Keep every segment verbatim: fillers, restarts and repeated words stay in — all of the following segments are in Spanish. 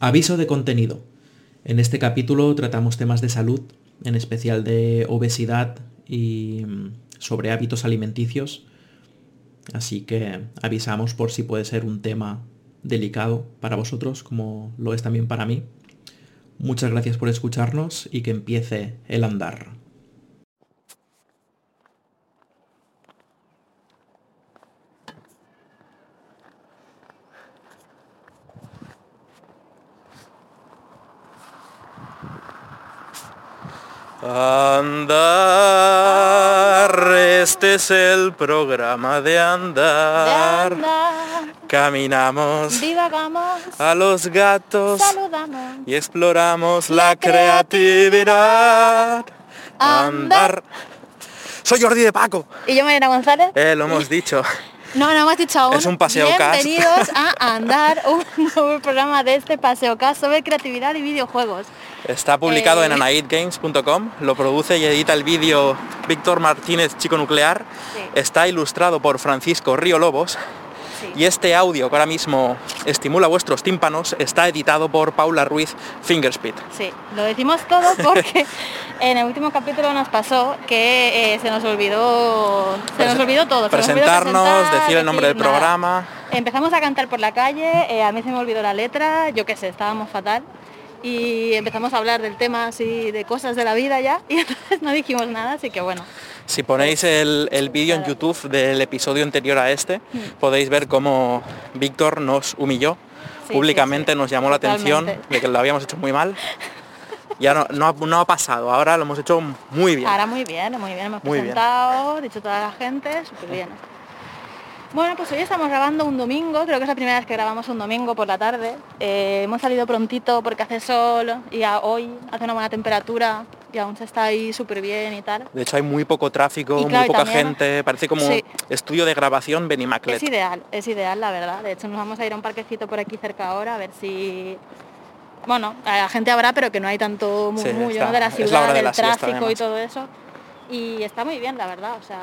Aviso de contenido. En este capítulo tratamos temas de salud, en especial de obesidad y sobre hábitos alimenticios. Así que avisamos por si puede ser un tema delicado para vosotros, como lo es también para mí. Muchas gracias por escucharnos y que empiece el andar. Andar, este es el programa de andar, de andar. Caminamos, divagamos, a los gatos saludamos y exploramos la creatividad. Andar. Soy Jordi de Paco. Y yo María González. Eh, lo hemos dicho. No, no hemos dicho aún. Es un paseo cast. Bienvenidos a Andar, un nuevo programa de este paseo cast sobre creatividad y videojuegos. Está publicado eh. en anahidgames punto com, lo produce y edita el vídeo Víctor Martínez, Chico Nuclear, sí. Está ilustrado por Francisco Río Lobos, sí. Y este audio que ahora mismo estimula vuestros tímpanos está editado por Paula Ruiz, Fingerspeed. Sí, lo decimos todo porque en el último capítulo nos pasó que eh, se nos olvidó se Prese- nos olvidó todo. Presentarnos, nos olvidó presentar, decir, decir el nombre del nada. programa. Empezamos a cantar por la calle, eh, a mí se me olvidó la letra, yo qué sé, estábamos fatal. Y empezamos a hablar del tema así de cosas de la vida ya y entonces no dijimos nada, así que bueno. Si ponéis el, el vídeo en YouTube del episodio anterior a este, mm. podéis ver cómo Víctor nos humilló, sí, públicamente sí, sí. nos llamó la Totalmente. atención de que lo habíamos hecho muy mal. Ya no, no, no ha pasado, ahora lo hemos hecho muy bien. Ahora muy bien, muy bien, hemos muy presentado, bien. dicho toda la gente, súper bien. Bueno, pues hoy estamos grabando un domingo, creo que es la primera vez que grabamos un domingo por la tarde. Eh, hemos salido prontito porque hace sol y a hoy hace una buena temperatura y aún se está ahí súper bien y tal. De hecho hay muy poco tráfico, y, claro, muy poca también, gente, parece como sí. estudio de grabación Benimaclet. Es ideal, es ideal la verdad. De hecho nos vamos a ir a un parquecito por aquí cerca ahora a ver si... Bueno, la gente habrá, pero que no hay tanto murmullo sí, ¿no? de la ciudad, la del de la tráfico siesta, y todo eso. Y está muy bien la verdad, o sea...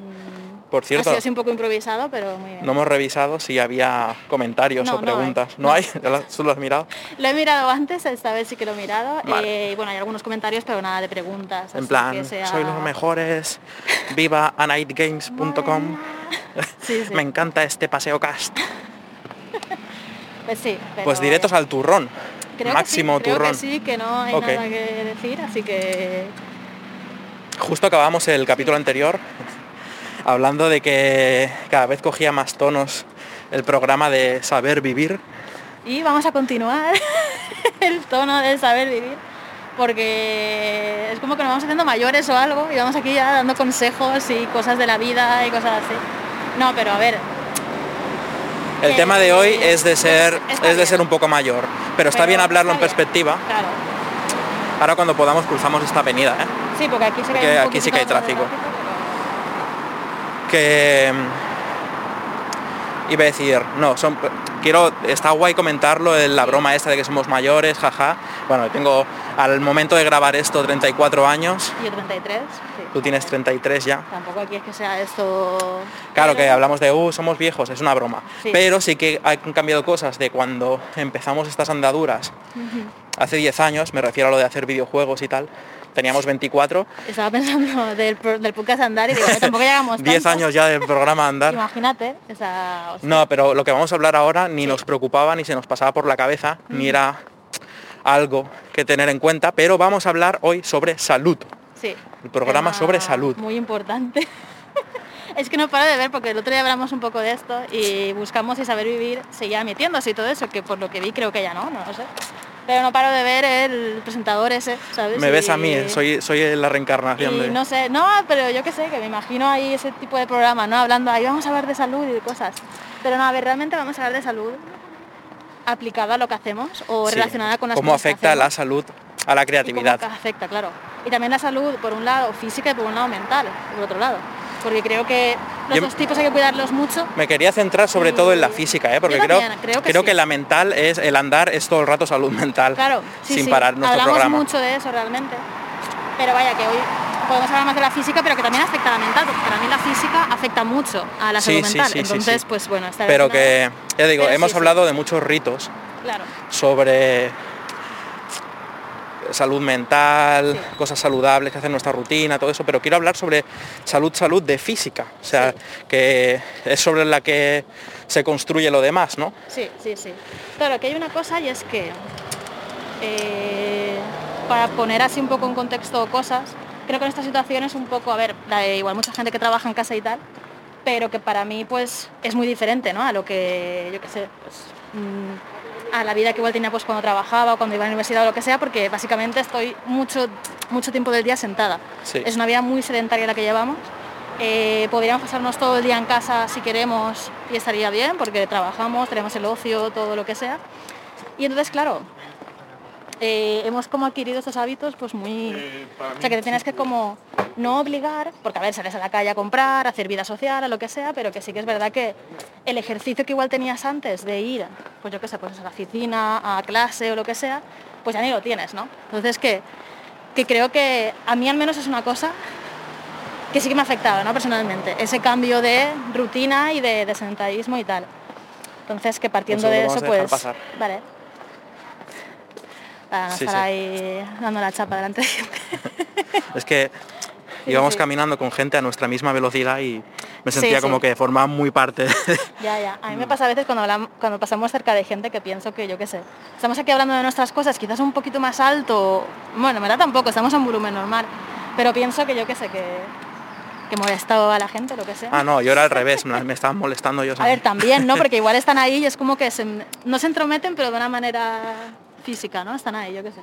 Mmm... Por cierto, ha sido así un poco improvisado, pero muy bien. No hemos revisado si había comentarios no, o preguntas. ¿No hay? ¿No hay? ¿Tú lo has mirado? Lo he mirado antes, esta vez sí que lo he mirado. Vale. Eh, y bueno, hay algunos comentarios, pero nada de preguntas. En así plan, que sea... soy los mejores, viva anahidgames punto com. Sí, sí. Me encanta este paseo cast. Pues sí. Pero pues directos vaya. al turrón, creo máximo que sí, turrón. Creo que sí, que no hay okay. nada que decir, así que... Justo acabamos el capítulo sí. anterior... hablando de que cada vez cogía más tonos el programa de Saber Vivir. Y vamos a continuar el tono de Saber Vivir, porque es como que nos vamos haciendo mayores o algo, y vamos aquí ya dando consejos y cosas de la vida y cosas así. No, pero a ver... El eh, tema de hoy es de ser pues es de ser un poco mayor, pero está pero bien hablarlo está en bien. perspectiva. Claro. Ahora cuando podamos cruzamos esta avenida, ¿eh? Sí, porque aquí sí que hay, aquí sí que hay tráfico. tráfico. Que iba a decir, no, son, quiero, está guay comentarlo, la broma esta de que somos mayores, jaja. Bueno, tengo al momento de grabar esto treinta y cuatro años. Yo treinta y tres. Sí, tú tienes treinta y tres ya. Tampoco aquí es que sea esto... Claro que hablamos de, uh, somos viejos, es una broma. Sí. Pero sí que han cambiado cosas de cuando empezamos estas andaduras. Uh-huh. Hace diez años, me refiero a lo de hacer videojuegos y tal. Teníamos veinticuatro. Estaba pensando del, del podcast Andar y digo, tampoco llegamos tanto. diez años ya del programa Andar. Imagínate. Esa, o sea. No, pero lo que vamos a hablar ahora ni sí. nos preocupaba, ni se nos pasaba por la cabeza, mm. ni era algo que tener en cuenta, pero vamos a hablar hoy sobre salud. Sí. El programa era sobre salud. Muy importante. Es que no paro de ver, porque el otro día hablamos un poco de esto y buscamos si Saber Vivir seguía metiéndose y todo eso, que por lo que vi creo que ya no, no lo sé. Pero no paro de ver el presentador ese, ¿sabes? Me ves y, a mí, soy, soy la reencarnación de... No sé, no, pero yo qué sé, que me imagino ahí ese tipo de programa, ¿no? Hablando ahí, vamos a hablar de salud y de cosas. Pero no, a ver, realmente vamos a hablar de salud aplicada a lo que hacemos o sí, relacionada con las cómo cosas afecta que la salud a la creatividad. Y cómo afecta, claro. Y también la salud, por un lado, física y por un lado mental, por otro lado. Porque creo que los yo dos tipos hay que cuidarlos mucho. Me quería centrar sobre y... todo en la física, ¿eh? Porque creo, también, creo, que, creo sí. que la mental es, el andar es todo el rato salud mental, claro, sí, sin sí. parar nuestro Hablamos programa. Hablamos mucho de eso realmente, pero vaya que hoy podemos hablar más de la física, pero que también afecta a la mental, porque para mí la física afecta mucho a la salud sí, mental, sí, sí, entonces sí, sí. pues bueno. Esta pero que, una... ya digo, pero hemos sí, hablado sí. de muchos ritos claro. sobre salud mental, sí. cosas saludables que hacen nuestra rutina, todo eso, pero quiero hablar sobre salud, salud de física, o sea, sí. que es sobre la que se construye lo demás, ¿no? Sí, sí, sí. Claro, que hay una cosa y es que, eh, para poner así un poco en contexto cosas, creo que en estas situaciones un poco, a ver, igual mucha gente que trabaja en casa y tal, pero que para mí pues es muy diferente, ¿no? A lo que, yo qué sé, pues... Mmm, a la vida que igual tenía pues cuando trabajaba o cuando iba a la universidad o lo que sea, porque básicamente estoy mucho, mucho tiempo del día sentada. Sí. Es una vida muy sedentaria la que llevamos. Eh, podríamos pasarnos todo el día en casa si queremos y estaría bien, porque trabajamos, tenemos el ocio, todo lo que sea. Y entonces, claro, eh, hemos como adquirido estos hábitos pues muy... Eh, o sea, que te tienes que como no obligar, porque a ver, sales a la calle a comprar, a hacer vida social, a lo que sea, pero que sí que es verdad que el ejercicio que igual tenías antes de ir, pues yo qué sé, pues a la oficina, a clase o lo que sea, pues ya ni lo tienes, ¿no? Entonces que, que creo que a mí al menos es una cosa que sí que me ha afectado, ¿no? Personalmente, ese cambio de rutina y de, de sedentarismo y tal. Entonces que partiendo de eso, pues... Pasar. Vale. Para no sí, estar sí. ahí dando la chapa delante de gente. Es que... íbamos sí, sí. caminando con gente a nuestra misma velocidad y me sentía sí, como sí. que formaba muy parte. Ya, ya. A mí me pasa a veces cuando, hablamos, cuando pasamos cerca de gente que pienso que, yo qué sé, estamos aquí hablando de nuestras cosas, quizás un poquito más alto, bueno, en verdad tampoco, estamos a un volumen normal, pero pienso que, yo qué sé, que, que molestaba a la gente, lo que sea. Ah, no, yo era al revés, me estaban molestando ellos. A, a ver, mí. También, ¿no? Porque igual están ahí y es como que se, no se entrometen, pero de una manera física, ¿no? Están ahí, yo qué sé.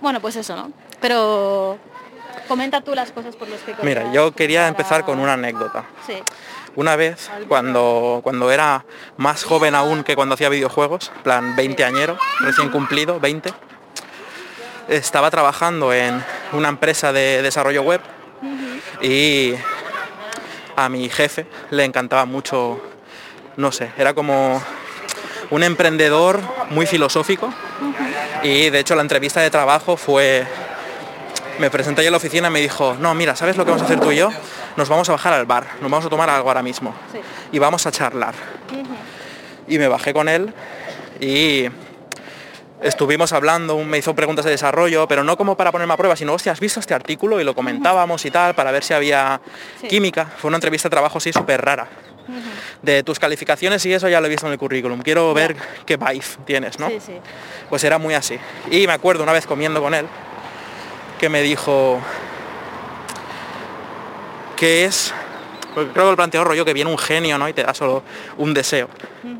Bueno, pues eso, ¿no? Pero... comenta tú las cosas por las que... Mira, yo quería para... empezar con una anécdota. Sí. Una vez, cuando, cuando era más joven aún que cuando hacía videojuegos, plan veinteañero, recién cumplido, veinte, estaba trabajando en una empresa de desarrollo web uh-huh. y a mi jefe le encantaba mucho, no sé, era como un emprendedor muy filosófico uh-huh. y de hecho la entrevista de trabajo fue... Me presenté yo a la oficina y me dijo, no, mira, ¿sabes lo que vamos a hacer tú y yo? Nos vamos a bajar al bar, nos vamos a tomar algo ahora mismo sí. y vamos a charlar. Uh-huh. Y me bajé con él y estuvimos hablando, me hizo preguntas de desarrollo, pero no como para ponerme a prueba, sino, hostia, ¿has visto este artículo? Y lo comentábamos y tal, para ver si había sí. química. Fue una entrevista de trabajo así súper rara. Uh-huh. De tus calificaciones y eso ya lo he visto en el currículum, quiero ver yeah. qué vibe tienes, ¿no? Sí, sí. Pues era muy así. Y me acuerdo una vez comiendo con él, que me dijo que es, porque creo que lo planteó rollo que viene un genio, ¿no? Y te da solo un deseo uh-huh.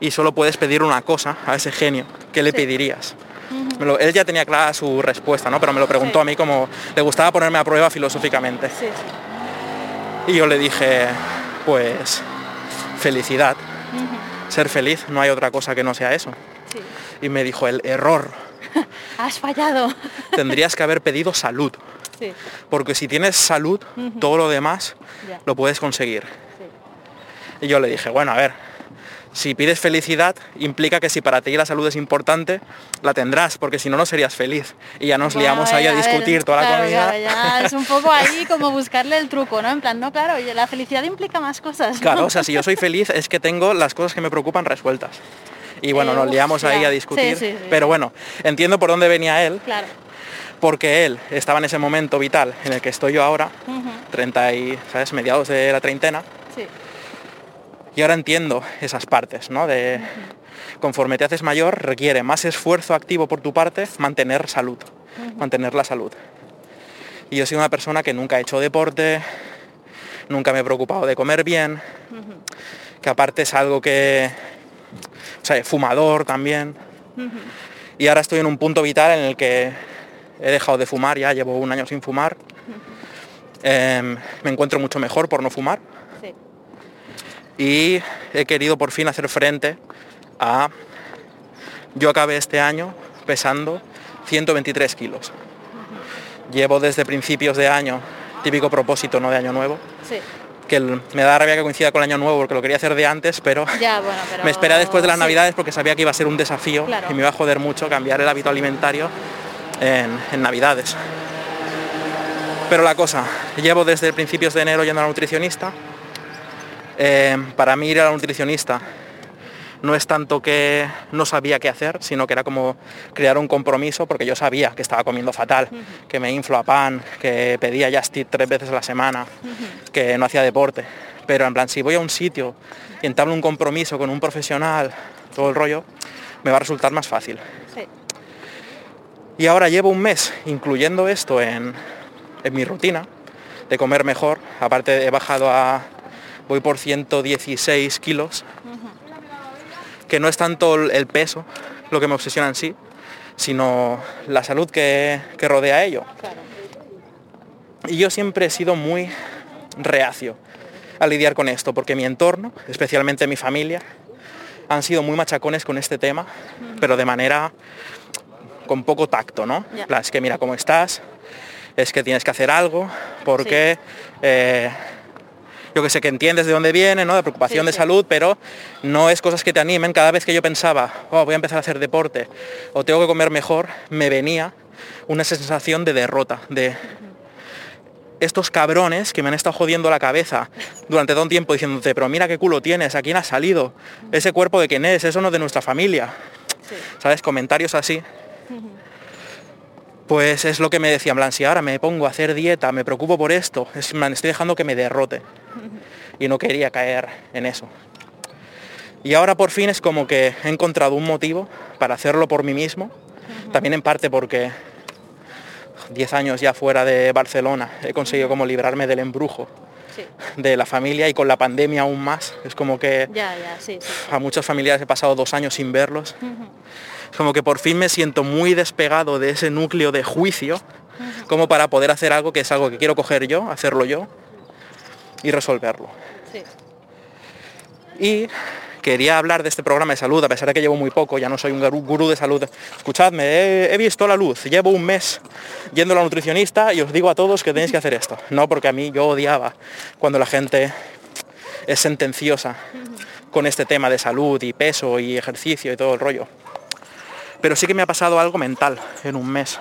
y solo puedes pedir una cosa a ese genio, ¿qué le sí. pedirías? Uh-huh. Me lo, él ya tenía clara su respuesta, ¿no? Pero me lo preguntó sí. a mí como le gustaba ponerme a prueba filosóficamente. Sí, sí. Y yo le dije, pues felicidad, uh-huh. ser feliz, no hay otra cosa que no sea eso. Sí. Y me dijo, el error. Has fallado. Tendrías que haber pedido salud. Sí. Porque si tienes salud, uh-huh. todo lo demás yeah. lo puedes conseguir. Sí. Y yo le dije, bueno, a ver, si pides felicidad, implica que si para ti la salud es importante, la tendrás, porque si no, no serías feliz. Y ya nos bueno, liamos a ver, ahí a, a discutir ver, toda claro, la comida. Ya, ya. Es un poco ahí como buscarle el truco, ¿no? En plan, no, claro, la felicidad implica más cosas, ¿no? Claro, o sea, si yo soy feliz es que tengo las cosas que me preocupan resueltas. Y bueno, eh, nos liamos hostia. ahí a discutir, sí, sí, sí. pero bueno, entiendo por dónde venía él, claro. porque él estaba en ese momento vital en el que estoy yo ahora, uh-huh. treinta y, ¿sabes?, mediados de la treintena, sí. y ahora entiendo esas partes, ¿no?, de uh-huh. conforme te haces mayor, requiere más esfuerzo activo por tu parte, mantener salud, uh-huh. mantener la salud. Y yo soy una persona que nunca he hecho deporte, nunca me he preocupado de comer bien, uh-huh. que aparte es algo que... O sea, fumador también. Uh-huh. Y ahora estoy en un punto vital en el que he dejado de fumar, ya llevo un año sin fumar. Uh-huh. Eh, me encuentro mucho mejor por no fumar. Sí. y he querido por fin hacer frente a... Yo acabé este año pesando ciento veintitrés kilos. Llevo desde principios de año, típico propósito, ¿no?, de año nuevo. Sí. Que el, me da rabia que coincida con el año nuevo porque lo quería hacer de antes, pero, ya, bueno, pero me esperé después de las sí. Navidades porque sabía que iba a ser un desafío, claro, y me iba a joder mucho cambiar el hábito alimentario en, en Navidades. Pero la cosa, llevo desde principios de enero yendo a la nutricionista. Eh, para mí ir a la nutricionista no es tanto que no sabía qué hacer, sino que era como crear un compromiso, porque yo sabía que estaba comiendo fatal, uh-huh, que me inflo a pan, que pedía Just Eat tres veces a la semana, uh-huh, que no hacía deporte. Pero en plan, si voy a un sitio y entablo un compromiso con un profesional, todo el rollo, me va a resultar más fácil. Sí. Y ahora llevo un mes incluyendo esto en, en mi rutina de comer mejor. Aparte he bajado a... voy por ciento dieciséis kilos. Uh-huh. Que no es tanto el peso lo que me obsesiona en sí, sino la salud que, que rodea ello. Claro. Y yo siempre he sido muy reacio a lidiar con esto, porque mi entorno, especialmente mi familia, han sido muy machacones con este tema, uh-huh, pero de manera con poco tacto, ¿no? Yeah. Es que mira cómo estás, es que tienes que hacer algo, porque... Sí. Eh, Yo que sé, que entiendes de dónde viene, ¿no?, de preocupación, sí, de sí. salud, pero no es cosas que te animen. Cada vez que yo pensaba, oh, voy a empezar a hacer deporte o tengo que comer mejor, me venía una sensación de derrota, de estos cabrones que me han estado jodiendo la cabeza durante todo un tiempo diciéndote, pero mira qué culo tienes, ¿a quién has salido? ¿Ese cuerpo de quién es? Eso no es de nuestra familia. Sí. ¿Sabes? Comentarios así. Pues es lo que me decían, plan, si ahora me pongo a hacer dieta, me preocupo por esto, es, man, estoy dejando que me derrote. Y no quería caer en eso. Y ahora por fin es como que he encontrado un motivo para hacerlo por mí mismo, uh-huh, también en parte porque diez años ya fuera de Barcelona he conseguido como librarme del embrujo, sí, de la familia, y con la pandemia aún más. Es como que ya, ya, sí, sí, sí. a muchos familiares he pasado dos años sin verlos. Uh-huh. Como que por fin me siento muy despegado de ese núcleo de juicio, como para poder hacer algo que es algo que quiero coger yo, hacerlo yo y resolverlo. Sí. Y quería hablar de este programa de salud, a pesar de que llevo muy poco, ya no soy un gurú de salud. Escuchadme, he, he visto la luz, llevo un mes yendo a la nutricionista y os digo a todos que tenéis que hacer esto. No, porque a mí yo odiaba cuando la gente es sentenciosa con este tema de salud y peso y ejercicio y todo el rollo. Pero sí que me ha pasado algo mental en un mes.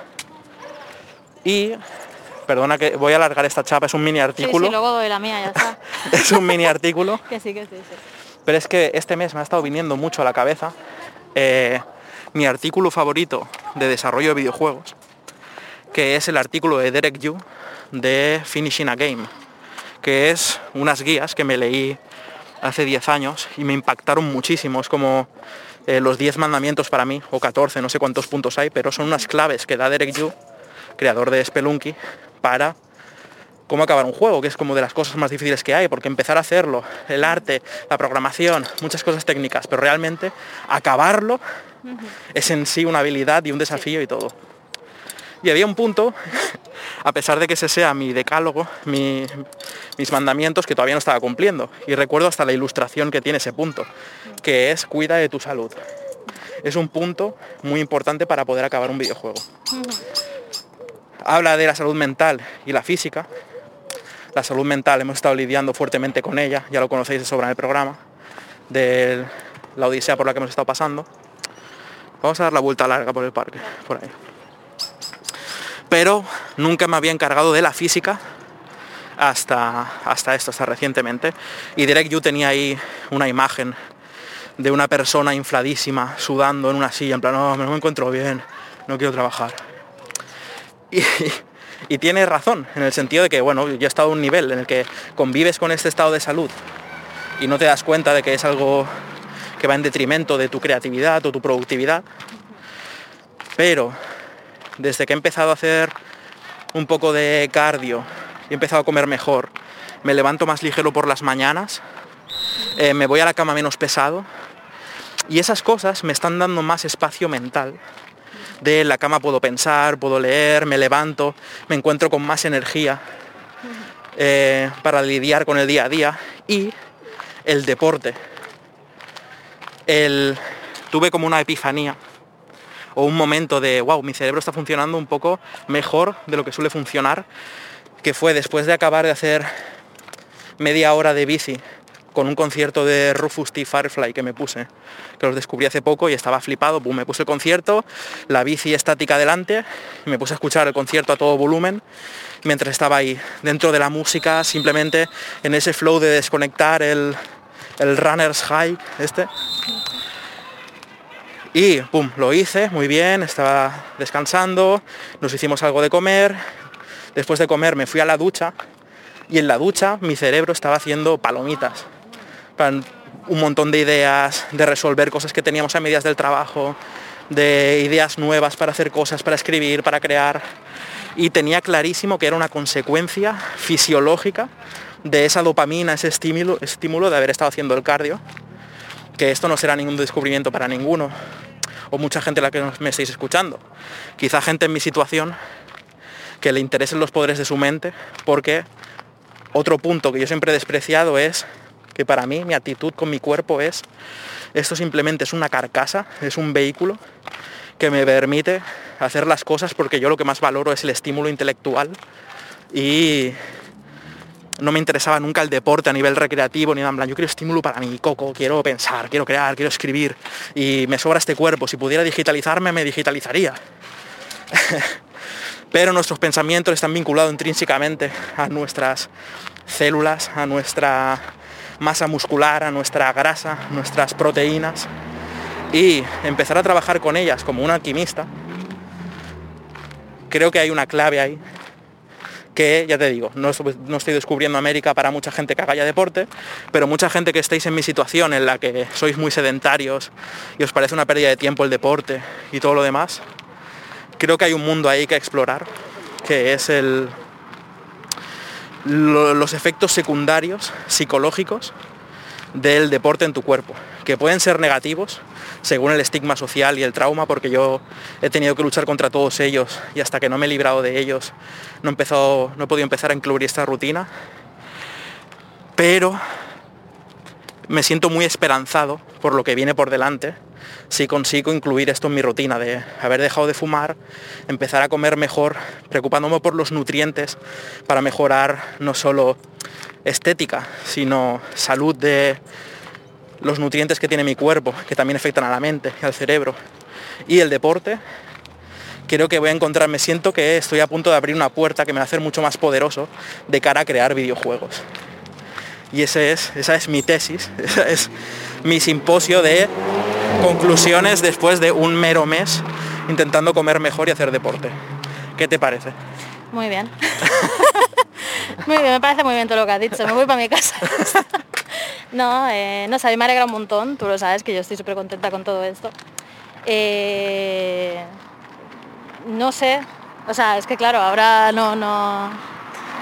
Y, perdona que voy a alargar esta chapa, es un mini artículo. Sí, sí, luego doy la mía, ya está. Es un mini artículo. Que sí, que sí, sí. Pero es que este mes me ha estado viniendo mucho a la cabeza eh, mi artículo favorito de desarrollo de videojuegos, que es el artículo de Derek Yu de Finishing a Game, que es unas guías que me leí hace diez años y me impactaron muchísimo. Es como... Eh, los diez mandamientos para mí, o catorce, no sé cuántos puntos hay, pero son unas claves que da Derek Yu, creador de Spelunky, para cómo acabar un juego, que es como de las cosas más difíciles que hay, porque empezar a hacerlo, el arte, la programación, muchas cosas técnicas, pero realmente acabarlo, uh-huh, es en sí una habilidad y un desafío, sí, y todo. Y había un punto, a pesar de que ese sea mi decálogo, mi, mis mandamientos, que todavía no estaba cumpliendo. Y recuerdo hasta la ilustración que tiene ese punto, que es cuida de tu salud. Es un punto muy importante para poder acabar un videojuego. Habla de la salud mental y la física. La salud mental, hemos estado lidiando fuertemente con ella, ya lo conocéis de sobra en el programa, de la odisea por la que hemos estado pasando. Vamos a dar la vuelta larga por el parque, por ahí. Pero nunca me había encargado de la física hasta, hasta esto, hasta recientemente. Y Derek Yu tenía ahí una imagen de una persona infladísima, sudando en una silla, en plan, no, no me encuentro bien, no quiero trabajar. Y, y tiene razón, en el sentido de que, bueno, yo he estado a un nivel en el que convives con este estado de salud y no te das cuenta de que es algo que va en detrimento de tu creatividad o tu productividad, pero... Desde que he empezado a hacer un poco de cardio y he empezado a comer mejor, me levanto más ligero por las mañanas, eh, me voy a la cama menos pesado, y esas cosas me están dando más espacio mental. De la cama puedo pensar, puedo leer, me levanto, me encuentro con más energía eh, para lidiar con el día a día, y el deporte. El, tuve como una epifanía o un momento de wow, mi cerebro está funcionando un poco mejor de lo que suele funcionar, que fue después de acabar de hacer media hora de bici con un concierto de Rufus T. Firefly que me puse, que los descubrí hace poco y estaba flipado. Pum, me puse el concierto, la bici estática delante, y me puse a escuchar el concierto a todo volumen mientras estaba ahí, dentro de la música, simplemente en ese flow de desconectar el, el runner's high este. Y pum, lo hice, muy bien, estaba descansando, nos hicimos algo de comer, después de comer me fui a la ducha, y en la ducha mi cerebro estaba haciendo palomitas, un montón de ideas, de resolver cosas que teníamos a medias del trabajo, de ideas nuevas para hacer cosas, para escribir, para crear, y tenía clarísimo que era una consecuencia fisiológica de esa dopamina, ese estímulo, estímulo de haber estado haciendo el cardio, que esto no será ningún descubrimiento para ninguno, o mucha gente a la que me estáis escuchando, quizá gente en mi situación que le interesen los poderes de su mente, porque otro punto que yo siempre he despreciado es que para mí mi actitud con mi cuerpo es, esto simplemente es una carcasa, es un vehículo que me permite hacer las cosas, porque yo lo que más valoro es el estímulo intelectual, y no me interesaba nunca el deporte a nivel recreativo ni nada, en plan, yo quiero estímulo para mi coco, quiero pensar, quiero crear, quiero escribir, y me sobra este cuerpo, si pudiera digitalizarme me digitalizaría. Pero nuestros pensamientos están vinculados intrínsecamente a nuestras células, a nuestra masa muscular, a nuestra grasa, nuestras proteínas, y empezar a trabajar con ellas como un alquimista. Creo que hay una clave ahí, que ya te digo, no, no estoy descubriendo América para mucha gente que haga ya deporte, pero mucha gente que estáis en mi situación, en la que sois muy sedentarios y os parece una pérdida de tiempo el deporte y todo lo demás, creo que hay un mundo ahí que explorar, que es el, lo, los efectos secundarios psicológicos del deporte en tu cuerpo, que pueden ser negativos según el estigma social y el trauma, porque yo he tenido que luchar contra todos ellos, y hasta que no me he librado de ellos no he, empezado, no he podido empezar a incluir esta rutina, pero me siento muy esperanzado por lo que viene por delante si consigo incluir esto en mi rutina, de haber dejado de fumar, empezar a comer mejor, preocupándome por los nutrientes para mejorar no solo estética, sino salud de los nutrientes que tiene mi cuerpo, que también afectan a la mente y al cerebro. Y el deporte, creo que voy a encontrar, me siento que estoy a punto de abrir una puerta que me va a hacer mucho más poderoso de cara a crear videojuegos. Y ese es, esa es mi tesis, esa es mi simposio de conclusiones después de un mero mes intentando comer mejor y hacer deporte. ¿Qué te parece? Muy bien. Muy bien, me parece muy bien todo lo que has dicho. Me voy para mi casa. No, eh, no sé, a mí me alegra un montón. Tú lo sabes que yo estoy súper contenta con todo esto. Eh, no sé, o sea, es que claro, ahora no... no...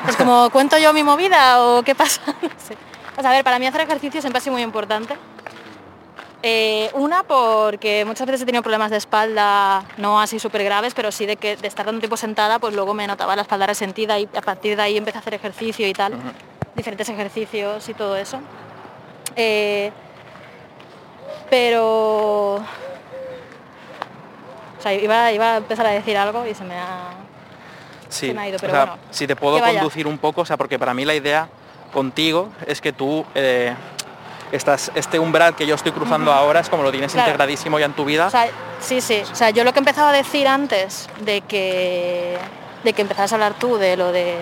Es como, ¿cuento yo mi movida o qué pasa? No sé. O sea, a ver, para mí hacer ejercicio siempre ha sido muy importante. Eh, una, porque muchas veces he tenido problemas de espalda, no así súper graves, pero sí de que de estar tanto tiempo sentada, pues luego me notaba la espalda resentida, y a partir de ahí empecé a hacer ejercicio y tal, uh-huh. diferentes ejercicios y todo eso. Eh, pero... O sea, iba, iba a empezar a decir algo y se me ha... Sí, me ha ido, pero o sea, bueno, si te puedo conducir un poco, o sea, porque para mí la idea contigo es que tú eh, estás, este umbral que yo estoy cruzando uh-huh. ahora es como lo tienes claro. integradísimo ya en tu vida. O sea, sí, sí, o sea, yo lo que empezaba a decir antes de que, de que empezaras a hablar tú de lo de,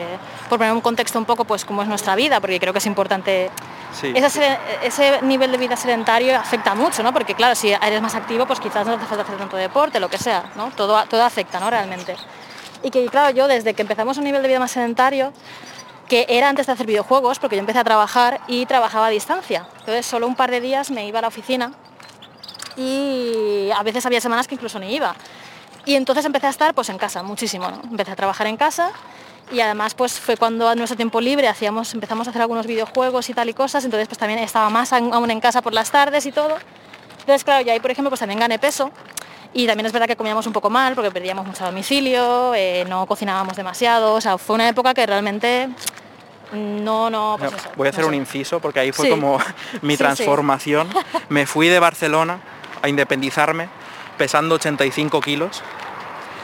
por poner un contexto un poco, pues cómo es nuestra vida, porque creo que es importante, sí, ese, sí. ese nivel de vida sedentario afecta mucho, ¿no? Porque claro, si eres más activo, pues quizás no te hace falta hacer tanto deporte, lo que sea, ¿no? Todo, todo afecta, ¿no? Realmente. Y que claro, yo desde que empezamos un nivel de vida más sedentario, que era antes de hacer videojuegos, porque yo empecé a trabajar y trabajaba a distancia. Entonces solo un par de días me iba a la oficina y a veces había semanas que incluso ni iba. Y entonces empecé a estar pues en casa muchísimo, ¿no? Empecé a trabajar en casa y además pues fue cuando a nuestro tiempo libre hacíamos, empezamos a hacer algunos videojuegos y tal y cosas, entonces pues también estaba más aún en casa por las tardes y todo. Entonces claro, yo ahí por ejemplo pues también gané peso. Y también es verdad que comíamos un poco mal, porque perdíamos mucho domicilio, eh, no cocinábamos demasiado, o sea, fue una época que realmente No, no, pues eso. Voy a hacer no un sé. inciso, porque ahí fue sí. como mi sí, transformación. Sí. Me fui de Barcelona a independizarme, pesando ochenta y cinco kilos.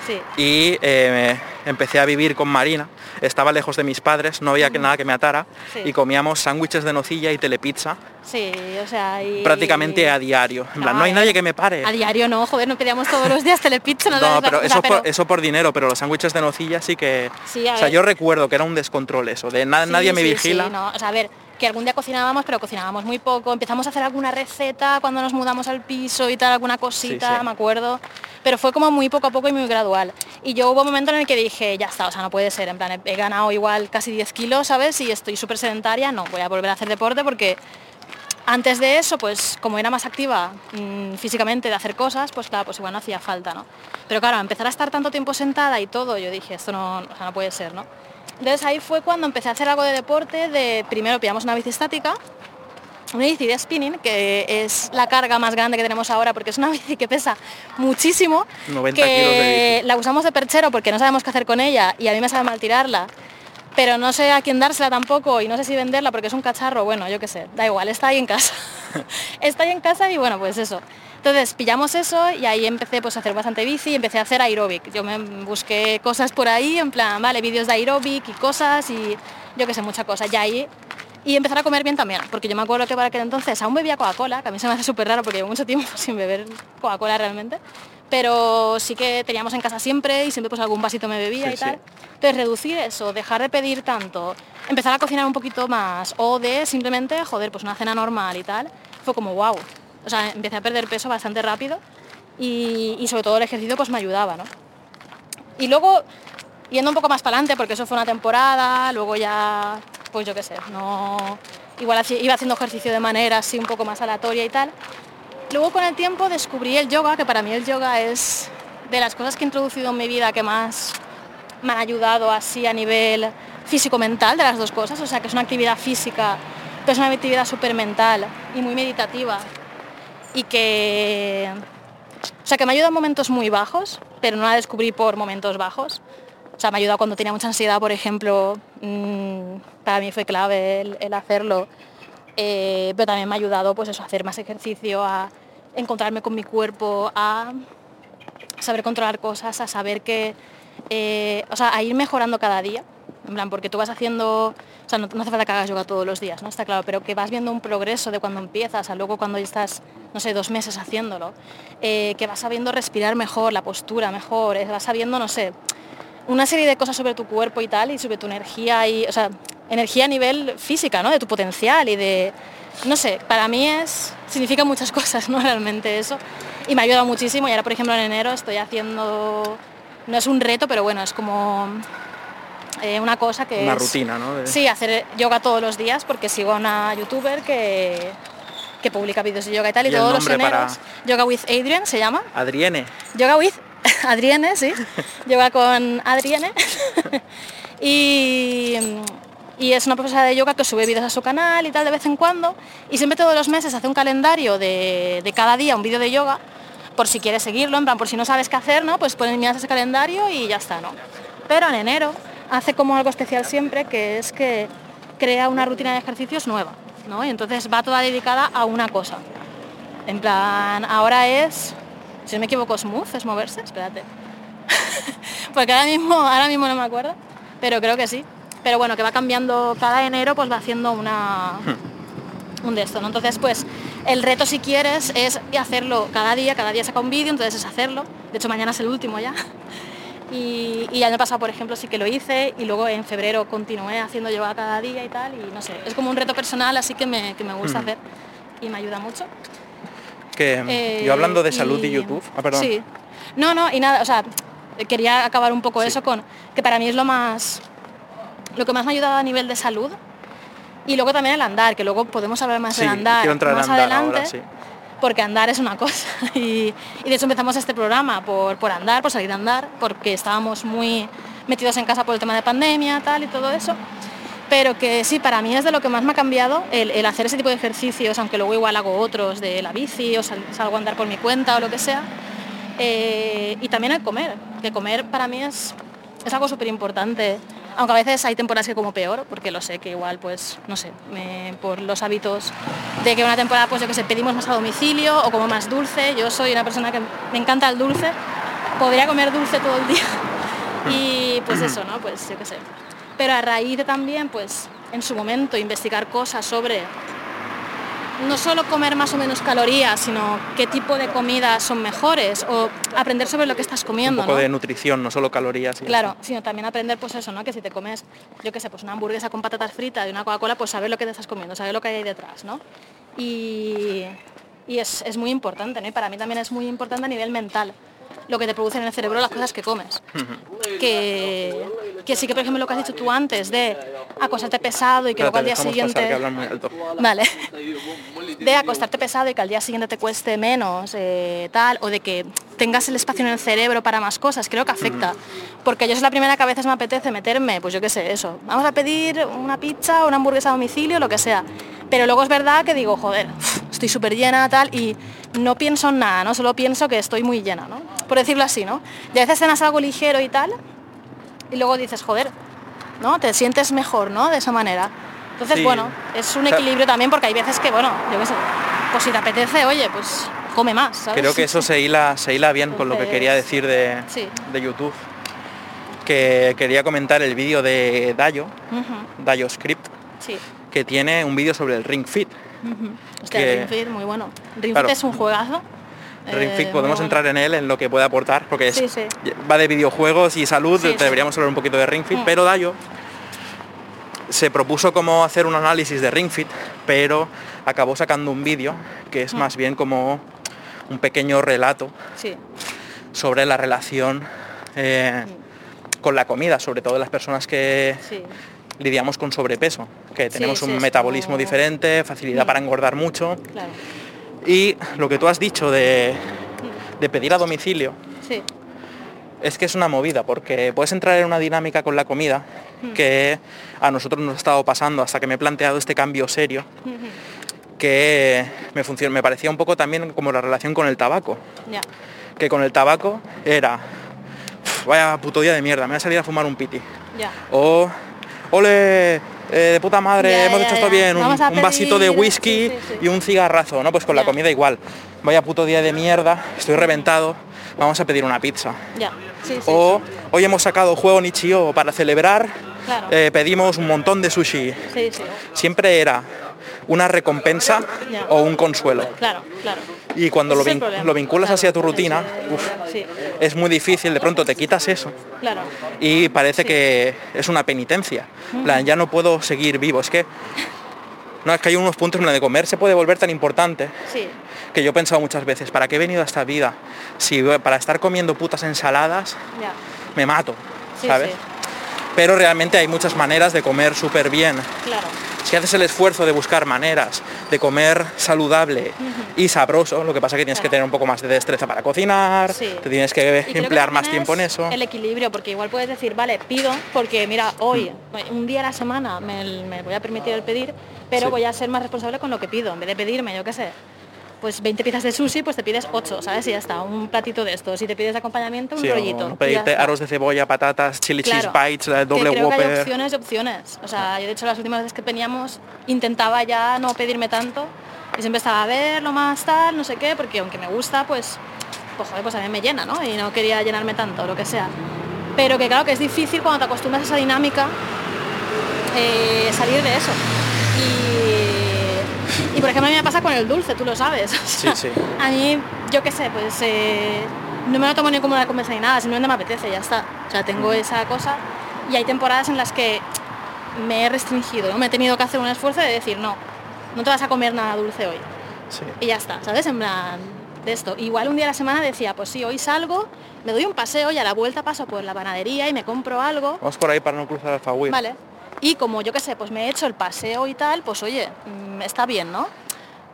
Sí. Y eh, empecé a vivir con Marina. Estaba lejos de mis padres, no había uh-huh. nada que me atara. Sí. Y comíamos sándwiches de nocilla y telepizza. Sí, o sea... Y... prácticamente a diario. En plan, ah, no hay eh. nadie que me pare. A diario no, joder, no pedíamos todos los días telepizza. No, no pero, la... eso o sea, pero... por, eso por dinero, pero los sándwiches de nocilla sí que... Sí, o sea, yo recuerdo que era un descontrol eso, de na- sí, nadie sí, me vigila. Sí, no. O sea, a ver, que algún día cocinábamos, pero cocinábamos muy poco. Empezamos a hacer alguna receta cuando nos mudamos al piso y tal, alguna cosita, sí, sí. me acuerdo. Pero fue como muy poco a poco y muy gradual. Y yo hubo un momento en el que dije, ya está, o sea, no puede ser, en plan, he ganado igual casi diez kilos, ¿sabes? Y estoy súper sedentaria, no, voy a volver a hacer deporte porque antes de eso, pues como era más activa mmm, físicamente de hacer cosas, pues claro, pues igual no hacía falta, ¿no? Pero claro, empezar a estar tanto tiempo sentada y todo, yo dije, esto no, o sea, no puede ser, ¿no? Entonces ahí fue cuando empecé a hacer algo de deporte, de primero pillamos una bici estática, una bici de spinning, que es la carga más grande que tenemos ahora, porque es una bici que pesa muchísimo, noventa kilos de bici. La usamos de perchero porque no sabemos qué hacer con ella y a mí me sabe mal tirarla, pero no sé a quién dársela tampoco y no sé si venderla porque es un cacharro, bueno, yo qué sé, da igual, está ahí en casa. Está ahí en casa y bueno, pues eso. Entonces pillamos eso y ahí empecé pues a hacer bastante bici y empecé a hacer aeróbic. Yo me busqué cosas por ahí, en plan, vale, vídeos de aeróbic y cosas y yo qué sé, mucha cosa. Y ahí... y empezar a comer bien también, porque yo me acuerdo que para aquel entonces aún bebía Coca-Cola, que a mí se me hace súper raro porque llevo mucho tiempo sin beber Coca-Cola realmente, pero sí que teníamos en casa siempre y siempre pues algún vasito me bebía sí, y tal. Sí. Entonces reducir eso, dejar de pedir tanto, empezar a cocinar un poquito más o de simplemente, joder, pues una cena normal y tal, fue como wow. O sea, empecé a perder peso bastante rápido y, y sobre todo el ejercicio pues me ayudaba, ¿no? Y luego, yendo un poco más para adelante, porque eso fue una temporada, luego ya... pues yo qué sé, no, igual iba haciendo ejercicio de manera así un poco más aleatoria y tal. Luego con el tiempo descubrí el yoga, que para mí el yoga es de las cosas que he introducido en mi vida que más me han ayudado así a nivel físico-mental, de las dos cosas, o sea que es una actividad física, pero es una actividad súper mental y muy meditativa y que, o sea que me ayuda en momentos muy bajos, pero no la descubrí por momentos bajos. O sea, me ha ayudado cuando tenía mucha ansiedad, por ejemplo, mmm, para mí fue clave el, el hacerlo, eh, pero también me ha ayudado pues eso, a hacer más ejercicio, a encontrarme con mi cuerpo, a saber controlar cosas, a saber que, eh, o sea, a ir mejorando cada día, en plan, porque tú vas haciendo, o sea, no, no hace falta que hagas yoga todos los días, ¿no? Está claro, pero que vas viendo un progreso de cuando empiezas a luego cuando estás, no sé, dos meses haciéndolo, eh, que vas sabiendo respirar mejor, la postura mejor, eh, vas sabiendo, no sé, una serie de cosas sobre tu cuerpo y tal, y sobre tu energía, y, o sea, energía a nivel física, ¿no? De tu potencial y de, no sé, para mí es, significa muchas cosas, ¿no? Realmente eso, y me ha ayudado muchísimo, y ahora, por ejemplo, en enero estoy haciendo, no es un reto, pero bueno, es como eh, una cosa que una es... rutina, ¿no? De... Sí, hacer yoga todos los días, porque sigo a una youtuber que... que publica vídeos de yoga y tal, y, y todos los eneros... Para... Yoga with Adriene se llama. Adriene. Yoga with... Adriene, sí, yoga con Adriene y, y es una profesora de yoga que sube vídeos a su canal y tal de vez en cuando y siempre todos los meses hace un calendario de, de cada día, un vídeo de yoga por si quieres seguirlo, en plan por si no sabes qué hacer, ¿no? Pues pones miras ese calendario y ya está, ¿no? Pero en enero hace como algo especial siempre que es que crea una rutina de ejercicios nueva, ¿no? Y entonces va toda dedicada a una cosa, en plan ahora es... Si no me equivoco, es move, es moverse, espérate. Porque ahora mismo, ahora mismo no me acuerdo, pero creo que sí. Pero bueno, que va cambiando cada enero, pues va haciendo una un de esto, ¿no? Entonces, pues, el reto, si quieres, es hacerlo cada día, cada día saca un vídeo, entonces es hacerlo. De hecho, mañana es el último ya. Y, y el año pasado, por ejemplo, sí que lo hice y luego en febrero continué haciendo yoga cada día y tal, y no sé, es como un reto personal, así que me, que me gusta mm. hacer y me ayuda mucho. Que eh, yo hablando de salud y, y YouTube... Ah, perdón. Sí. No, no, y nada, o sea, quería acabar un poco sí. eso con... Que para mí es lo más... Lo que más me ha ayudado a nivel de salud. Y luego también el andar, que luego podemos hablar más sí, del andar. Quiero entrar más en andar adelante, ahora, sí. Porque andar es una cosa. Y, y de hecho empezamos este programa por, por andar, por salir a andar, porque estábamos muy metidos en casa por el tema de pandemia, tal y todo eso. Pero que sí, para mí es de lo que más me ha cambiado el, el hacer ese tipo de ejercicios, aunque luego igual hago otros de la bici o sal, salgo a andar por mi cuenta o lo que sea. Eh, y también el comer, que comer para mí es, es algo súper importante. aunque a veces hay temporadas que como peor, porque lo sé que igual, pues, no sé, me, por los hábitos de que una temporada, pues yo que sé, pedimos más a domicilio o como más dulce. Yo soy una persona que me encanta el dulce, podría comer dulce todo el día y pues eso, ¿no? Pues yo que sé. Pero a raíz de también, pues, en su momento, investigar cosas sobre no solo comer más o menos calorías, sino qué tipo de comidas son mejores o aprender sobre lo que estás comiendo. Un poco, ¿no?, de nutrición, no solo calorías. Y claro, eso, sino también aprender, pues eso, ¿no? Que si te comes, yo qué sé, pues una hamburguesa con patatas fritas y una Coca-Cola, pues saber lo que te estás comiendo, saber lo que hay ahí detrás, ¿no? Y, y es, es muy importante, ¿no? Y para mí también es muy importante a nivel mental lo que te produce en el cerebro las cosas que comes. Uh-huh. Que, que sí que, por ejemplo, lo que has dicho tú antes de acostarte pesado y que claro, luego al día siguiente... Pasar, que hablan muy alto. Vale. De acostarte pesado y que al día siguiente te cueste menos, eh, tal, o de que tengas el espacio en el cerebro para más cosas, creo que afecta. Uh-huh. Porque yo soy la primera que a veces me apetece meterme, pues yo qué sé, eso. Vamos a pedir una pizza, una hamburguesa a domicilio, lo que sea. Pero luego es verdad que digo, joder, estoy súper llena, tal, y no pienso en nada, ¿no? Solo pienso que estoy muy llena, ¿no? Por decirlo así, ¿no? Y a veces cenas algo ligero y tal, y luego dices, joder, ¿no? Te sientes mejor, ¿no? De esa manera. Entonces, sí, bueno, es un equilibrio, o sea, también, porque hay veces que, bueno, yo qué sé, pues si te apetece, oye, pues come más, ¿sabes? Creo que eso se hila, se hila bien. Entonces, con lo que quería decir de, sí, de YouTube, que quería comentar el vídeo de Dayo, uh-huh, Dayo Script, sí, que tiene un vídeo sobre el Ring Fit. Uh-huh. Hostia, que, Ring Fit, muy bueno. Ring claro, Fit es un juegazo. Ring eh, Fit, podemos bueno. entrar en él, en lo que puede aportar, porque es, sí, sí, va de videojuegos y salud, sí, deberíamos sí. hablar un poquito de Ring Fit, uh-huh, pero Dayo se propuso como hacer un análisis de Ring Fit, pero acabó sacando un vídeo que es uh-huh. más bien como un pequeño relato sí. sobre la relación eh, uh-huh. con la comida, sobre todo de las personas que... Sí. lidiamos con sobrepeso, que tenemos sí, sí, un metabolismo como... diferente, facilidad sí. para engordar mucho. Claro. Y lo que tú has dicho de, de pedir a domicilio sí. es que es una movida, porque puedes entrar en una dinámica con la comida mm. que a nosotros nos ha estado pasando hasta que me he planteado este cambio serio, mm-hmm. que me, funcion- me parecía un poco también como la relación con el tabaco. Yeah. Que con el tabaco era, vaya puto día de mierda, me voy a salir a fumar un piti. Yeah. O... ¡Ole! Eh, de puta madre, yeah, hemos yeah, hecho esto yeah. bien, un, un pedir, vasito de whisky sí, sí, sí. y un cigarrazo, ¿no? Pues con yeah. la comida igual. Vaya puto día de mierda, estoy reventado, vamos a pedir una pizza. Yeah. Sí, o sí, sí. hoy hemos sacado juego Nichio para celebrar, claro. eh, pedimos un montón de sushi. Sí, sí. Siempre era una recompensa yeah. o un consuelo. Claro, claro. Y cuando lo, vin- lo vinculas claro, hacia tu rutina, sí, uf, sí. es muy difícil, de pronto te quitas eso claro. y parece sí. que es una penitencia, mm. plan, ya no puedo seguir vivo, es que no, es que hay unos puntos en la de comer se puede volver tan importante sí. que yo he pensado muchas veces, ¿para qué he venido a esta vida? Si para estar comiendo putas ensaladas yeah. me mato, sí, ¿sabes? Sí. Pero realmente hay muchas maneras de comer súper bien. Claro. Si haces el esfuerzo de buscar maneras de comer saludable uh-huh. y sabroso, lo que pasa es que tienes claro. que tener un poco más de destreza para cocinar, sí. te tienes que y emplear que más tiempo en eso. El equilibrio, porque igual puedes decir, vale, pido, porque mira, hoy, un día a la semana me, me voy a permitir el pedir, pero sí. voy a ser más responsable con lo que pido, en vez de pedirme, yo qué sé, pues veinte piezas de sushi, pues te pides ocho, ¿sabes? Y ya está, un platito de estos. Si te pides acompañamiento, un sí, rollito. No pedirte aros de cebolla, patatas, chili claro, cheese bites, la doble whopper. Creo que hay opciones y opciones. O sea, yo de hecho las últimas veces que veníamos intentaba ya no pedirme tanto y siempre estaba a ver lo más tal, no sé qué, porque aunque me gusta, pues, pues joder, pues a mí me llena, ¿no? Y no quería llenarme tanto, lo que sea. Pero que claro que es difícil cuando te acostumbras a esa dinámica eh, salir de eso. Y por ejemplo a mí me pasa con el dulce, tú lo sabes. O sea, sí, sí. A mí, yo qué sé, pues eh, no me lo tomo ni como una conversa ni nada, simplemente me apetece, ya está. O sea, tengo esa cosa y hay temporadas en las que me he restringido, ¿no? Me he tenido que hacer un esfuerzo de decir, no, no te vas a comer nada dulce hoy. Sí. Y ya está, ¿sabes? En plan de esto. Igual un día a la semana decía, pues sí, hoy salgo, me doy un paseo y a la vuelta paso por la panadería y me compro algo. Vamos por ahí para no cruzar el Alfagüil. Vale. Y como yo qué sé, pues me he hecho el paseo y tal, pues oye, está bien, ¿no?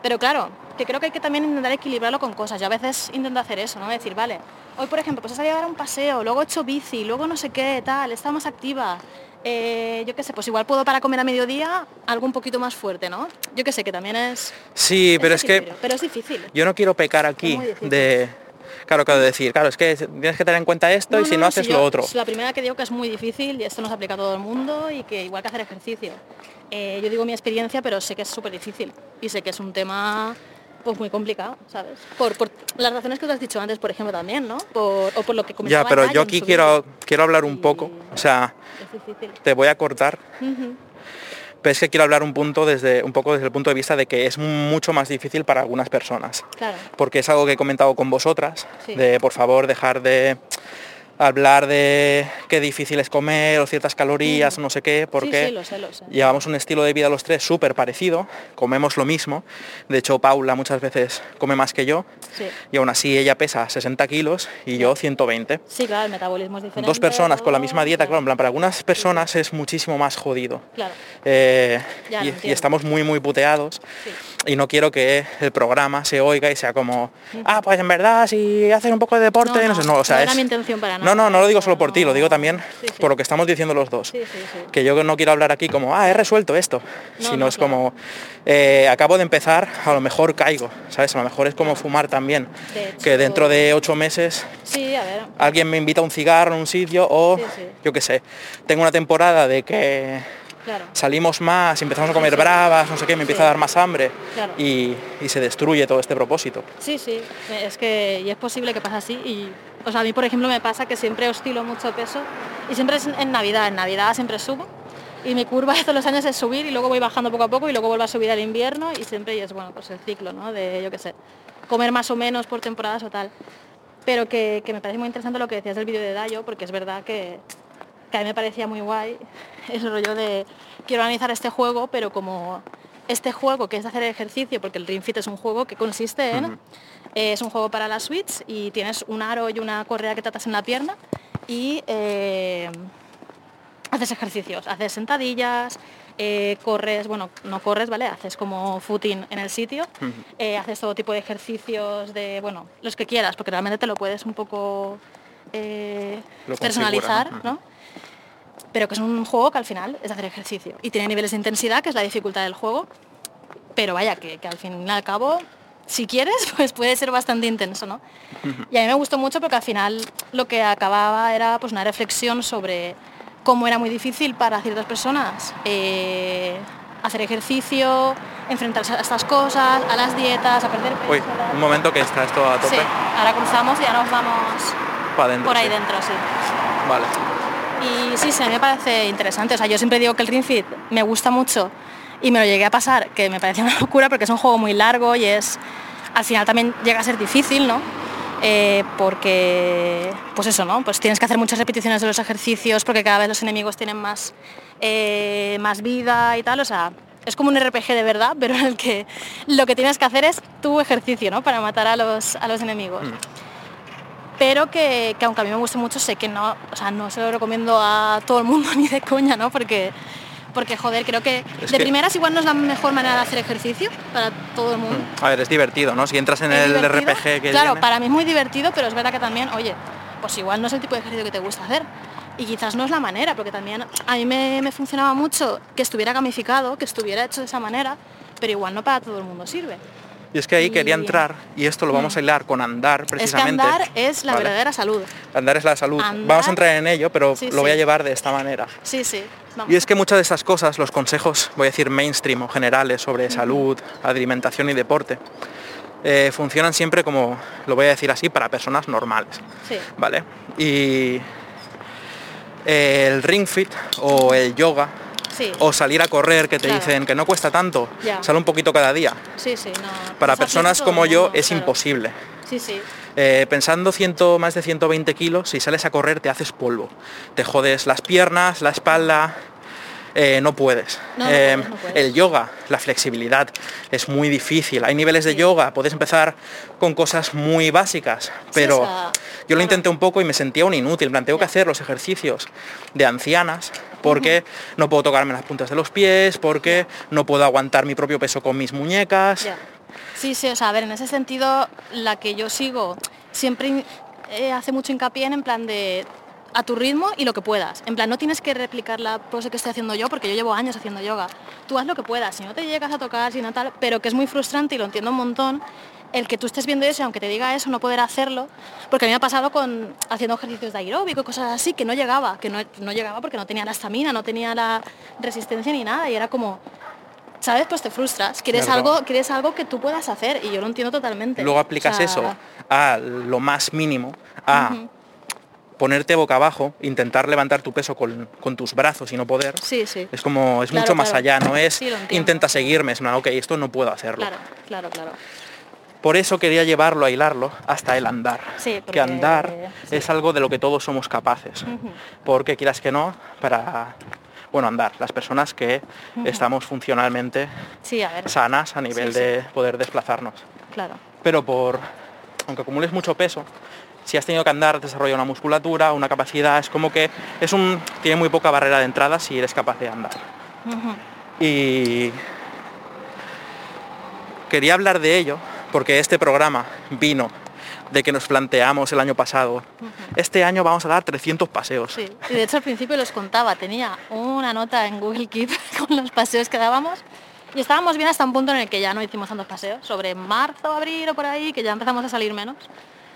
Pero claro, que creo que hay que también intentar equilibrarlo con cosas. Yo a veces intento hacer eso, ¿no? Decir, vale, hoy por ejemplo, pues he salido a dar un paseo, luego he hecho bici, luego no sé qué, tal, he estado más activa. Eh, yo qué sé, pues igual puedo para comer a mediodía algo un poquito más fuerte, ¿no? Yo qué sé, que también es... Sí, es pero es que... Pero es difícil. Yo no quiero pecar aquí de... claro, claro, decir, claro, es que tienes que tener en cuenta esto no, y si no, no haces si yo, lo otro. Es la primera que digo que es muy difícil y esto nos aplica a todo el mundo y que igual que hacer ejercicio. Eh, yo digo mi experiencia, pero sé que es súper difícil y sé que es un tema... pues muy complicado, ¿sabes? Por, por las razones que te has dicho antes, por ejemplo, también, ¿no? Por, o por lo que comentaba. Ya, pero yo aquí quiero, quiero hablar un poco, o sea, te voy a cortar, uh-huh. pero es que quiero hablar un punto desde un poco desde el punto de vista de que es mucho más difícil para algunas personas. Claro. Porque es algo que he comentado con vosotras, sí. de por favor dejar de hablar de qué difícil es comer o ciertas calorías o mm. no sé qué, porque sí, sí, lo sé, lo sé. Llevamos un estilo de vida los tres súper parecido, comemos lo mismo, de hecho Paula muchas veces come más que yo sí. y aún así ella pesa sesenta kilos y sí. yo ciento veinte. Sí, claro, el metabolismo es diferente. Dos personas o... con la misma dieta, claro. claro, en plan, para algunas personas es muchísimo más jodido. Claro. Eh, ya, y, y estamos muy, muy puteados sí. y no quiero que el programa se oiga y sea como, sí. ah, pues en verdad, si haces un poco de deporte, no, no, no sé, no, o sea, no es... era mi intención para nada. No, no, no lo digo solo por ti, lo digo también sí, sí. por lo que estamos diciendo los dos. Sí, sí, sí. Que yo no quiero hablar aquí como, ah, he resuelto esto, no, sino no, es claro. como, eh, acabo de empezar, a lo mejor caigo, ¿sabes? A lo mejor es como fumar también, de hecho, que dentro de ocho meses sí, a ver. Alguien me invita a un cigarro en un sitio o, sí, sí. yo qué sé, tengo una temporada de que claro. salimos más, empezamos a comer sí, sí. bravas, no sé qué, me empieza sí. a dar más hambre claro. y, y se destruye todo este propósito. Sí, sí, es que y es posible que pase así y... O sea, a mí, por ejemplo, me pasa que siempre oscilo mucho peso y siempre es en Navidad. En Navidad siempre subo y mi curva de todos los años es subir y luego voy bajando poco a poco y luego vuelvo a subir al invierno y siempre y es, bueno, pues el ciclo, ¿no? De, yo qué sé, comer más o menos por temporadas o tal. Pero que, que me parece muy interesante lo que decías del vídeo de Dayo, porque es verdad que, que a mí me parecía muy guay ese rollo de quiero organizar este juego, pero como... Este juego que es de hacer ejercicio, porque el Ring Fit es un juego que consiste en... Uh-huh. Eh, es un juego para la Switch y tienes un aro y una correa que te atas en la pierna y eh, haces ejercicios, haces sentadillas, eh, corres, bueno, no corres, ¿vale? Haces como footing en el sitio, uh-huh. eh, haces todo tipo de ejercicios de, bueno, los que quieras, porque realmente te lo puedes un poco eh, lo personalizar, uh-huh. ¿no? Pero que es un juego que al final es hacer ejercicio y tiene niveles de intensidad, que es la dificultad del juego, pero vaya, que, que al fin y al cabo, si quieres, pues puede ser bastante intenso, ¿no? Y a mí me gustó mucho porque al final lo que acababa era pues una reflexión sobre cómo era muy difícil para ciertas personas eh, hacer ejercicio, enfrentarse a estas cosas, a las dietas, a perder peso... Uy, un momento que está esto a tope. Sí, ahora cruzamos y ya nos vamos para dentro, por ahí sí. dentro, sí. Vale. Y sí, sí, a mí me parece interesante. O sea, yo siempre digo que el Ring Fit me gusta mucho y me lo llegué a pasar, que me parecía una locura porque es un juego muy largo y es... Al final también llega a ser difícil, ¿no? Eh, porque... Pues eso, ¿no? Pues tienes que hacer muchas repeticiones de los ejercicios porque cada vez los enemigos tienen más, eh, más vida y tal. O sea, es como un R P G de verdad, pero en el que lo que tienes que hacer es tu ejercicio, ¿no? Para matar a los, a los enemigos. Mm. Pero que, que aunque a mí me guste mucho, sé que no, o sea, no se lo recomiendo a todo el mundo ni de coña, ¿no? Porque, porque joder, creo que es de que... primeras igual no es la mejor manera de hacer ejercicio para todo el mundo. A ver, es divertido, ¿no? Si entras en el divertido? R P G que Claro, viene... para mí es muy divertido, pero es verdad que también, oye, pues igual no es el tipo de ejercicio que te gusta hacer. Y quizás no es la manera, porque también a mí me, me funcionaba mucho que estuviera gamificado, que estuviera hecho de esa manera, pero igual no para todo el mundo sirve. Y es que ahí quería entrar, y esto lo vamos a hilar con andar, precisamente. Es que andar es la ¿vale? verdadera salud. Andar es la salud. Andar, vamos a entrar en ello, pero sí, lo voy a llevar de esta manera. Sí, sí. Vamos. Y es que muchas de esas cosas, los consejos, voy a decir mainstream o generales, sobre salud, alimentación y deporte, eh, funcionan siempre como, lo voy a decir así, para personas normales. Sí. ¿Vale? Y el Ring Fit o el yoga... Sí. O salir a correr, que te claro. dicen que no cuesta tanto, yeah. sale un poquito cada día. Sí, sí, no. Para personas como mundo, yo es claro. imposible. Sí, sí. Eh, pensando ciento, más de ciento veinte kilos, si sales a correr te haces polvo. Te jodes las piernas, la espalda, eh, no puedes. No, no eh, puedes, no puedes. El yoga, la flexibilidad, es muy difícil. Hay niveles de sí. yoga, puedes empezar con cosas muy básicas, pero sí, o sea, yo claro. lo intenté un poco y me sentía un inútil. Planteo yeah. que hacer los ejercicios de ancianas, porque no puedo tocarme las puntas de los pies, porque no puedo aguantar mi propio peso con mis muñecas. Yeah. Sí, sí, o sea, a ver, en ese sentido, la que yo sigo siempre eh, hace mucho hincapié en, en plan de a tu ritmo y lo que puedas. En plan, no tienes que replicar la pose que estoy haciendo yo, porque yo llevo años haciendo yoga. Tú haz lo que puedas, si no te llegas a tocar, si no tal, pero que es muy frustrante y lo entiendo un montón, el que tú estés viendo eso, aunque te diga eso, no poder hacerlo, porque a mí me ha pasado con haciendo ejercicios de aeróbico y cosas así, que no llegaba, que no, no llegaba porque no tenía la estamina, no tenía la resistencia ni nada, y era como, ¿sabes? Pues te frustras, quieres algo, quieres algo que tú puedas hacer, y yo lo entiendo totalmente. Luego aplicas, o sea, eso a lo más mínimo, a uh-huh. ponerte boca abajo, intentar levantar tu peso con, con tus brazos y no poder, sí, sí. es como, es claro, mucho claro. más allá, no es sí, intenta seguirme, es no, ok, esto no puedo hacerlo. Claro, claro, claro. Por eso quería llevarlo a hilarlo hasta el andar, sí, porque, que andar eh, sí. es algo de lo que todos somos capaces, uh-huh. porque quieras que no, para... Bueno, andar, las personas que uh-huh. estamos funcionalmente sí, a ver. sanas a nivel sí, de sí. poder desplazarnos. Claro. Pero por, aunque acumules mucho peso, si has tenido que andar, desarrolla una musculatura, una capacidad, es como que es un, tiene muy poca barrera de entrada si eres capaz de andar. Uh-huh. Y quería hablar de ello porque este programa vino de que nos planteamos el año pasado, uh-huh. este año vamos a dar trescientos paseos. Sí, y de hecho al principio los contaba, tenía una nota en Google Keep con los paseos que dábamos, y estábamos bien hasta un punto en el que ya no hicimos tantos paseos, sobre marzo, abril o por ahí, que ya empezamos a salir menos.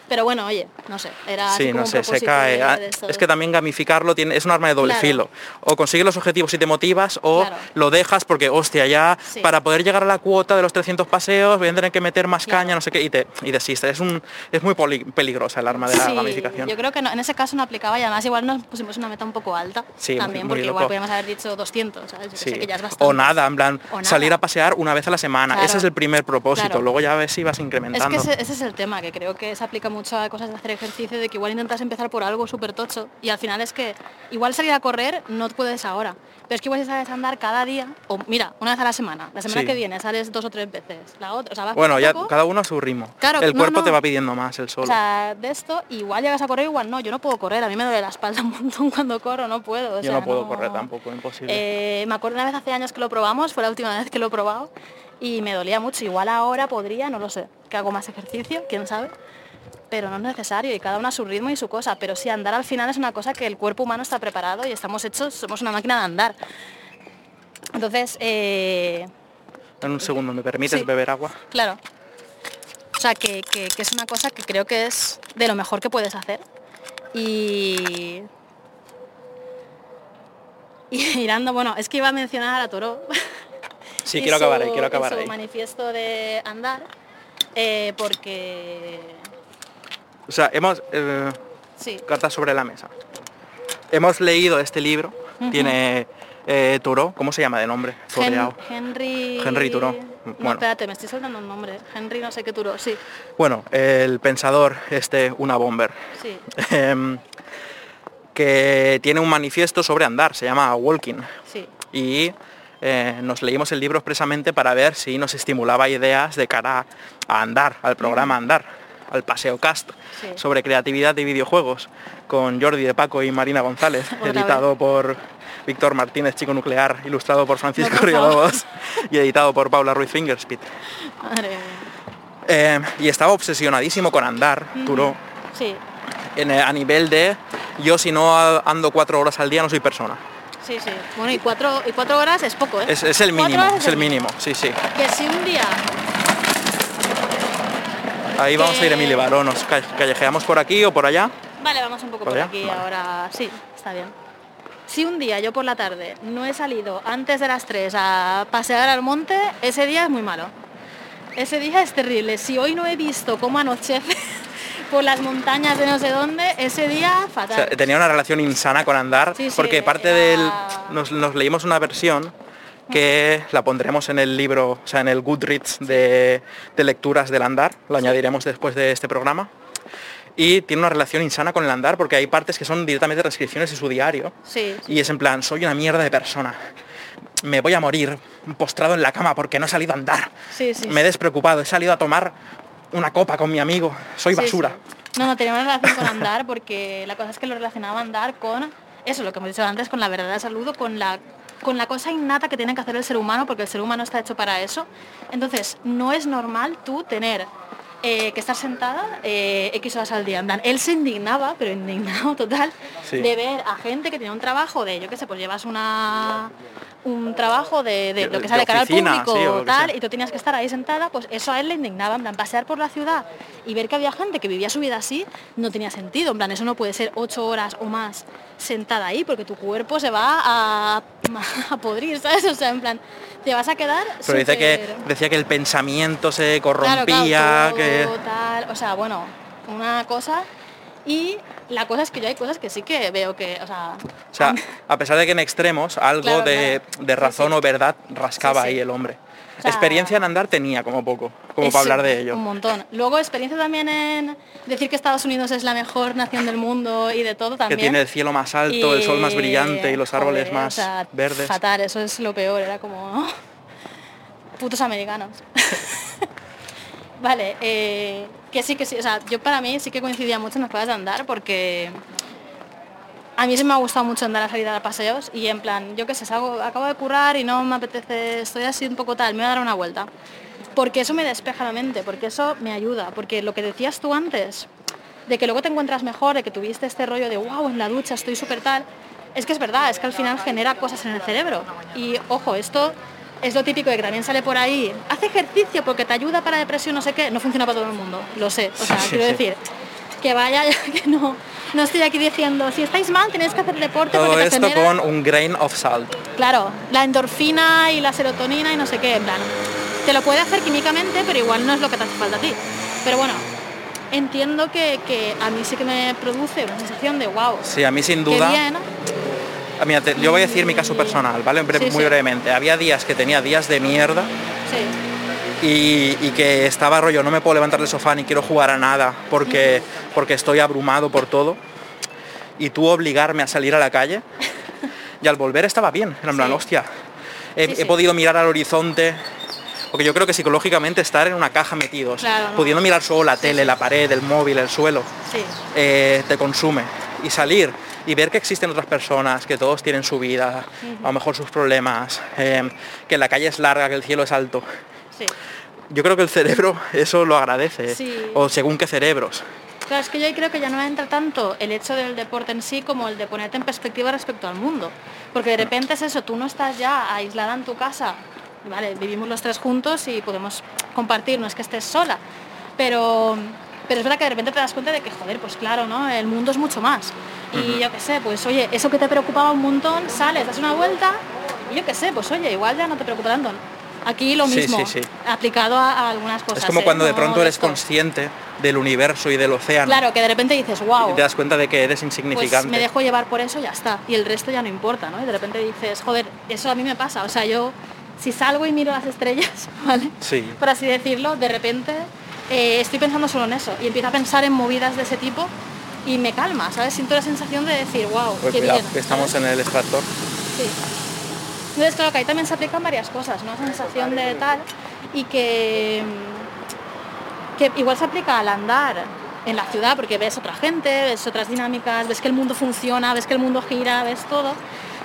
Pero bueno, oye, no sé, era sí, así como no sé, un propósito se cae. De, de esto, de... Es que también gamificarlo tiene, es un arma de doble claro. filo. O consigues los objetivos y te motivas, o claro. lo dejas porque, hostia, ya sí. para poder llegar a la cuota de los trescientos paseos voy a tener que meter más claro. caña, no sé qué, y, te, y desistes. Es un es muy poli, peligrosa el arma de la sí, gamificación. Yo creo que no, en ese caso no aplicaba, y además igual nos pusimos una meta un poco alta sí, también, muy, muy porque loco. Igual podríamos haber dicho doscientos, ¿sabes? Yo sí. sé que ya es bastante. O nada, en plan, nada. salir a pasear una vez a la semana. Claro. Ese es el primer propósito, claro. luego ya ves si vas incrementando. Es que ese, ese es el tema, que creo que se aplica mucho a cosas de hacer ejercicio, de que igual intentas empezar por algo súper tocho y al final es que igual salir a correr no puedes ahora, pero es que igual si sales a andar cada día, o mira, una vez a la semana, la semana sí. que viene sales dos o tres veces, la otra, o sea, vas bueno, ya poco. Cada uno a su ritmo, claro, el no, cuerpo no. te va pidiendo más, el solo. O sea, de esto, igual llegas a correr, igual no, yo no puedo correr, a mí me duele la espalda un montón cuando corro, no puedo. O sea, yo no puedo no... correr tampoco, imposible. Eh, me acuerdo una vez hace años que lo probamos, fue la última vez que lo he probado y me dolía mucho, igual ahora podría, no lo sé, que hago más ejercicio, quién sabe. Pero no es necesario, y cada uno a su ritmo y su cosa, pero sí, andar al final es una cosa que el cuerpo humano está preparado y estamos hechos, somos una máquina de andar. Entonces, eh... en un segundo, ¿me permites sí. beber agua? Claro. O sea, que, que, que es una cosa que creo que es de lo mejor que puedes hacer. Y... Y mirando, bueno, es que iba a mencionar a la Thoreau. Sí, quiero acabar ahí, quiero acabar ahí. Su manifiesto de andar, eh, porque... O sea, hemos... Eh, sí. Cartas sobre la mesa. Hemos leído este libro. Uh-huh. Tiene eh, Thoreau. ¿Cómo se llama de nombre? Hen- Henry... Henry Thoreau. No, bueno. espérate, me estoy soltando un nombre. Henry no sé qué Thoreau, sí. Bueno, el pensador, este, una bomber. Sí. que tiene un manifiesto sobre andar. Se llama Walking. Sí. Y... Eh, nos leímos el libro expresamente para ver si nos estimulaba ideas de cara a andar, al programa Andar, al Paseo Cast, sí. sobre creatividad de videojuegos, con Jordi de Paco y María González, editado por Víctor Martínez, Chico Nuclear, ilustrado por Francisco no, Río Lobos y editado por Paula Ruiz, Fingerspeed. Eh, y estaba obsesionadísimo con andar, mm-hmm. Thoreau, sí. en, a nivel de, yo si no ando cuatro horas al día no soy persona. Sí, sí. Bueno, y cuatro, y cuatro horas es poco, ¿eh? Es, es el mínimo, es, es el mínimo. mínimo, sí, sí. Que si un día... Ahí que... vamos a ir, Emilio Barón, nos callejeamos por aquí o por allá. Vale, vamos un poco por, por aquí vale. ahora, sí, está bien. Si un día yo por la tarde no he salido antes de las tres a pasear al monte, ese día es muy malo. Ese día es terrible. Si hoy no he visto cómo anochece... por las montañas de no sé dónde, ese día fatal. O sea, tenía una relación insana con andar, sí, sí, porque parte era... del... Nos, nos leímos una versión que la pondremos en el libro, o sea, en el Goodreads de, de lecturas del andar, lo sí. añadiremos después de este programa, y tiene una relación insana con el andar, porque hay partes que son directamente transcripciones de su diario, sí, sí. y es en plan, soy una mierda de persona. Me voy a morir postrado en la cama porque no he salido a andar. Sí, sí, me he despreocupado, he salido a tomar una copa con mi amigo, soy basura. Sí, sí. No, no, tenía una relación con andar porque la cosa es que lo relacionaba andar con eso, lo que hemos dicho antes, con la verdadera salud, con la, con la cosa innata que tiene que hacer el ser humano, porque el ser humano está hecho para eso. Entonces, no es normal tú tener eh, que estar sentada eh, X horas al día. En plan, él se indignaba, pero indignado total, sí. de ver a gente que tiene un trabajo de, yo qué sé, pues llevas una... un trabajo de, de lo que sale de cara oficina, al público, sí, tal, y tú tenías que estar ahí sentada, pues eso a él le indignaba, en plan, pasear por la ciudad y ver que había gente que vivía su vida así, no tenía sentido, en plan, eso no puede ser ocho horas o más sentada ahí, porque tu cuerpo se va a, a podrir, ¿sabes? O sea, en plan, te vas a quedar... Pero super... dice que decía que el pensamiento se corrompía, claro, claro, que... Tal, o sea, bueno, una cosa... Y la cosa es que yo hay cosas que sí que veo que, o sea... O sea, a pesar de que en extremos algo claro, de, claro. de razón sí, sí. o verdad rascaba sí, sí. ahí el hombre. O sea, experiencia en andar tenía como poco, como es, para hablar de ello. Un montón. Luego experiencia también en decir que Estados Unidos es la mejor nación del mundo y de todo también. Que tiene el cielo más alto, y... el sol más brillante y los árboles Joder, más o sea, verdes. Fatal, eso es lo peor, era como... Putos americanos. Vale, eh, que sí, que sí, o sea, yo para mí sí que coincidía mucho en las cosas de andar porque a mí sí me ha gustado mucho andar a salir a paseos y en plan, yo qué sé, salgo, acabo de currar y no me apetece, estoy así un poco tal, me voy a dar una vuelta. Porque eso me despeja la mente, porque eso me ayuda, porque lo que decías tú antes, de que luego te encuentras mejor, de que tuviste este rollo de wow, en la ducha estoy súper tal, es que es verdad, es que al final genera cosas en el cerebro y ojo, esto... Es lo típico de que también sale por ahí, hace ejercicio porque te ayuda para depresión, no sé qué, no funciona para todo el mundo, lo sé, o sea, sí, quiero sí. decir, que vaya, que no, no estoy aquí diciendo, si estáis mal tenéis que hacer deporte todo porque te esto genera... con un grain of salt. Claro, la endorfina y la serotonina y no sé qué, en plan, te lo puede hacer químicamente, pero igual no es lo que te hace falta a ti, pero bueno... Entiendo que, que a mí sí que me produce una sensación de wow. Sí, a mí sin duda... Qué bien, ¿no? Mira, te, yo voy a decir mi caso personal, ¿vale? Bre- sí, muy sí. brevemente. Había días que tenía días de mierda sí. y, y que estaba rollo, no me puedo levantar del sofá ni quiero jugar a nada porque, uh-huh. porque estoy abrumado por todo. Y tú obligarme a salir a la calle y al volver estaba bien. Era en plan, sí. hostia, he, sí, sí. he podido mirar al horizonte. Porque yo creo que psicológicamente estar en una caja metidos, claro, no. pudiendo mirar solo la tele, sí, sí. la pared, el móvil, el suelo, sí. eh, te consume. Y salir y ver que existen otras personas, que todos tienen su vida, uh-huh. a lo mejor sus problemas, eh, que la calle es larga, que el cielo es alto. Sí. Yo creo que el cerebro eso lo agradece, sí. o según qué cerebros. Claro, es que yo creo que ya no entra tanto el hecho del deporte en sí como el de ponerte en perspectiva respecto al mundo. Porque de repente es eso, tú no estás ya aislada en tu casa. Vale, vivimos los tres juntos y podemos compartir, no es que estés sola, pero, pero es verdad que de repente te das cuenta de que, joder, pues claro, ¿no? El mundo es mucho más. Y uh-huh. yo qué sé, pues oye, eso que te preocupaba un montón, sales, das una vuelta, y yo qué sé, pues oye, igual ya no te preocupa tanto. Aquí lo mismo, sí, sí, sí. aplicado a, a algunas cosas. Es como ¿eh? cuando de pronto no, eres esto. consciente del universo y del océano. Claro, que de repente dices, wow. Y te das cuenta de que eres insignificante. Pues me dejo llevar por eso, ya está. Y el resto ya no importa, ¿no? Y de repente dices, joder, eso a mí me pasa, o sea, yo... Si salgo y miro las estrellas, ¿vale? Sí. Por así decirlo, de repente eh, estoy pensando solo en eso y empiezo a pensar en movidas de ese tipo y me calma, ¿sabes? Siento la sensación de decir, wow, pues qué cuidado, bien. Que estamos ¿sabes? en el extractor. Sí. Entonces, claro, que ahí también se aplican varias cosas, ¿no? Sensación de tal y que, que igual se aplica al andar en la ciudad porque ves otra gente, ves otras dinámicas, ves que el mundo funciona, ves que el mundo gira, ves todo.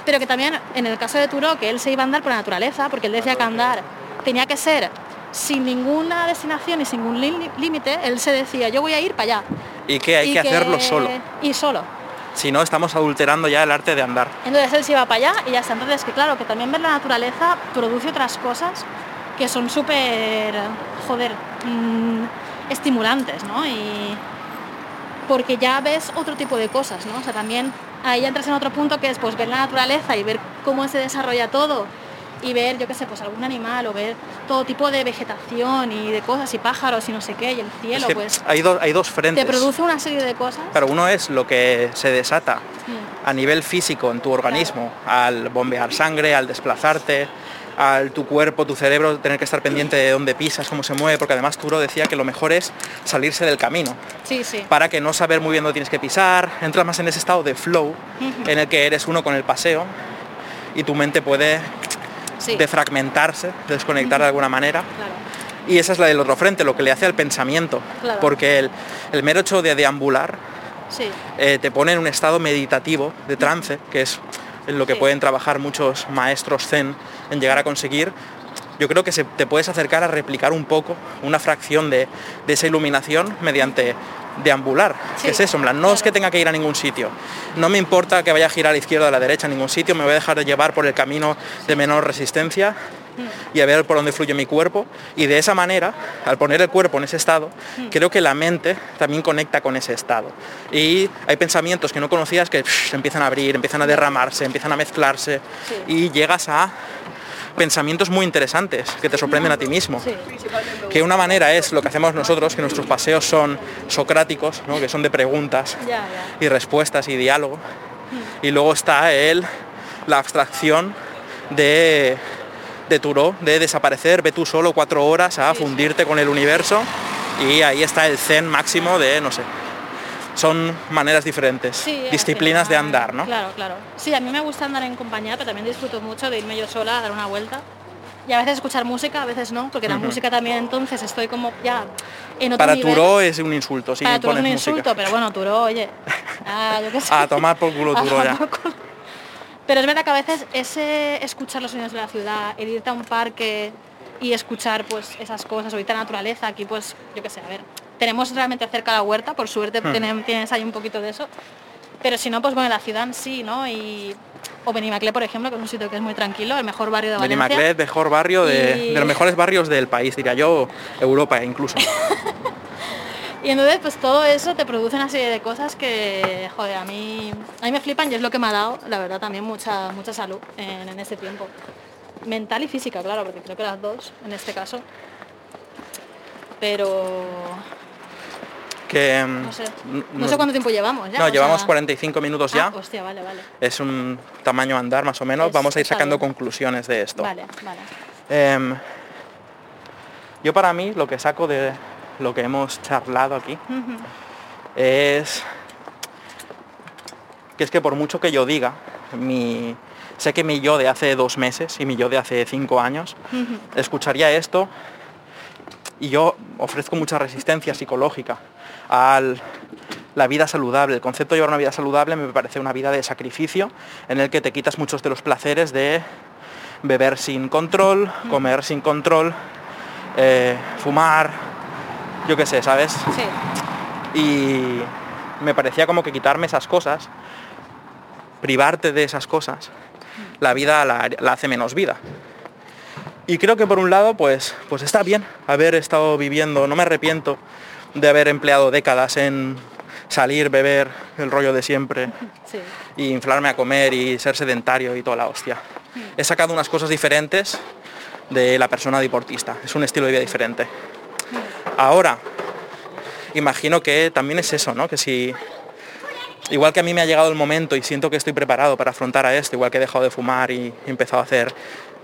Pero que también, en el caso de Thoreau, que él se iba a andar por la naturaleza, porque él decía que andar tenía que ser sin ninguna destinación y sin ningún límite, él se decía, yo voy a ir para allá. Y que hay y que, que hacerlo solo. Y solo. Si no, estamos adulterando ya el arte de andar. Entonces él se iba para allá y ya está. Entonces, que claro, que también ver la naturaleza produce otras cosas que son súper, joder, mmm, estimulantes, ¿no? Y porque ya ves otro tipo de cosas, ¿no? O sea, también... Ahí entras en otro punto que es pues ver la naturaleza y ver cómo se desarrolla todo y ver, yo qué sé, pues algún animal o ver todo tipo de vegetación y de cosas y pájaros y no sé qué y el cielo, es que pues... Hay, do- hay dos frentes. Te produce una serie de cosas. Pero uno es lo que se desata mm. a nivel físico en tu organismo, claro. al bombear sangre, al desplazarte, al tu cuerpo, tu cerebro, tener que estar pendiente de dónde pisas, cómo se mueve, porque además Thoreau decía que lo mejor es salirse del camino, sí, sí. para que no saber muy bien dónde tienes que pisar, entras más en ese estado de flow, uh-huh. en el que eres uno con el paseo, y tu mente puede sí. defragmentarse, desconectar uh-huh. de alguna manera, claro. y esa es la del otro frente, lo que le hace al pensamiento, claro. porque el, el mero hecho de deambular sí. eh, te pone en un estado meditativo, de trance, que es... en lo que sí. pueden trabajar muchos maestros zen en llegar a conseguir, yo creo que se, te puedes acercar a replicar un poco, una fracción de, de esa iluminación mediante deambular, sí. Que es eso, en plan, no es que tenga que ir a ningún sitio, no me importa que vaya a girar a la izquierda o a la derecha en ningún sitio, me voy a dejar de llevar por el camino de menor resistencia y a ver por dónde fluye mi cuerpo, y de esa manera, al poner el cuerpo en ese estado, creo que la mente también conecta con ese estado, y hay pensamientos que no conocías que pff, se empiezan a abrir, empiezan a derramarse, empiezan a mezclarse, sí. Y llegas a pensamientos muy interesantes que te sorprenden a ti mismo, sí. Que una manera es lo que hacemos nosotros, que nuestros paseos son socráticos, ¿no? Que son de preguntas yeah, yeah. y respuestas y diálogo, mm. y luego está el, la abstracción de, de Thoreau, de desaparecer, ve tú solo cuatro horas a fundirte con el universo, y ahí está el zen máximo de, no sé, son maneras diferentes, sí, disciplinas de andar, ¿no? Claro, claro. Sí, a mí me gusta andar en compañía, pero también disfruto mucho de irme yo sola a dar una vuelta. Y a veces escuchar música, a veces no, porque la uh-huh. música también, entonces estoy como ya en otro Para nivel. Thoreau es un insulto, sí. Para Thoreau es un insulto, música. Pero bueno, Thoreau, oye, ah, yo qué sé. A tomar por culo Thoreau ya. Culo. Pero es verdad que a veces ese escuchar los sonidos de la ciudad, el irte a un parque y escuchar pues esas cosas, ahorita la naturaleza, aquí pues, yo qué sé, a ver. Tenemos realmente cerca la huerta, por suerte hmm. tienes, tienes ahí un poquito de eso, pero si no, pues bueno, la ciudad sí, ¿no? Y, o Benimaclet, por ejemplo, que es un sitio que es muy tranquilo, el mejor barrio de Valencia. Benimaclet, mejor barrio de, y... de los mejores barrios del país, diría yo, Europa incluso. Y entonces, pues todo eso te produce una serie de cosas que, joder, a mí, a mí me flipan, y es lo que me ha dado, la verdad, también mucha, mucha salud en, en este tiempo. Mental y física, claro, porque creo que las dos, en este caso. Pero... Que, no sé, no sé cuánto tiempo llevamos ya. No, llevamos sea... cuarenta y cinco minutos ya. Ah, hostia, vale, vale. Es un tamaño andar más o menos, es, vamos a ir sacando bien. Conclusiones de esto. Vale, vale. Eh, yo para mí lo que saco de lo que hemos charlado aquí uh-huh. es que es que por mucho que yo diga, mi, sé que mi yo de hace dos meses y mi yo de hace cinco años uh-huh. escucharía esto. Y yo ofrezco mucha resistencia psicológica a la vida saludable. El concepto de llevar una vida saludable me parece una vida de sacrificio, en el que te quitas muchos de los placeres de beber sin control, comer sin control, eh, fumar, yo qué sé, ¿sabes? Sí. Y me parecía como que quitarme esas cosas, privarte de esas cosas, la vida la, la hace menos vida. Y creo que por un lado, pues, pues está bien haber estado viviendo, no me arrepiento de haber empleado décadas en salir, beber, el rollo de siempre, sí. y inflarme a comer y ser sedentario y toda la hostia. Sí. He sacado unas cosas diferentes de la persona deportista, es un estilo de vida diferente. Sí. Ahora, imagino que también es eso, ¿no? Que si... Igual que a mí me ha llegado el momento y siento que estoy preparado para afrontar a esto, igual que he dejado de fumar y he empezado a hacer...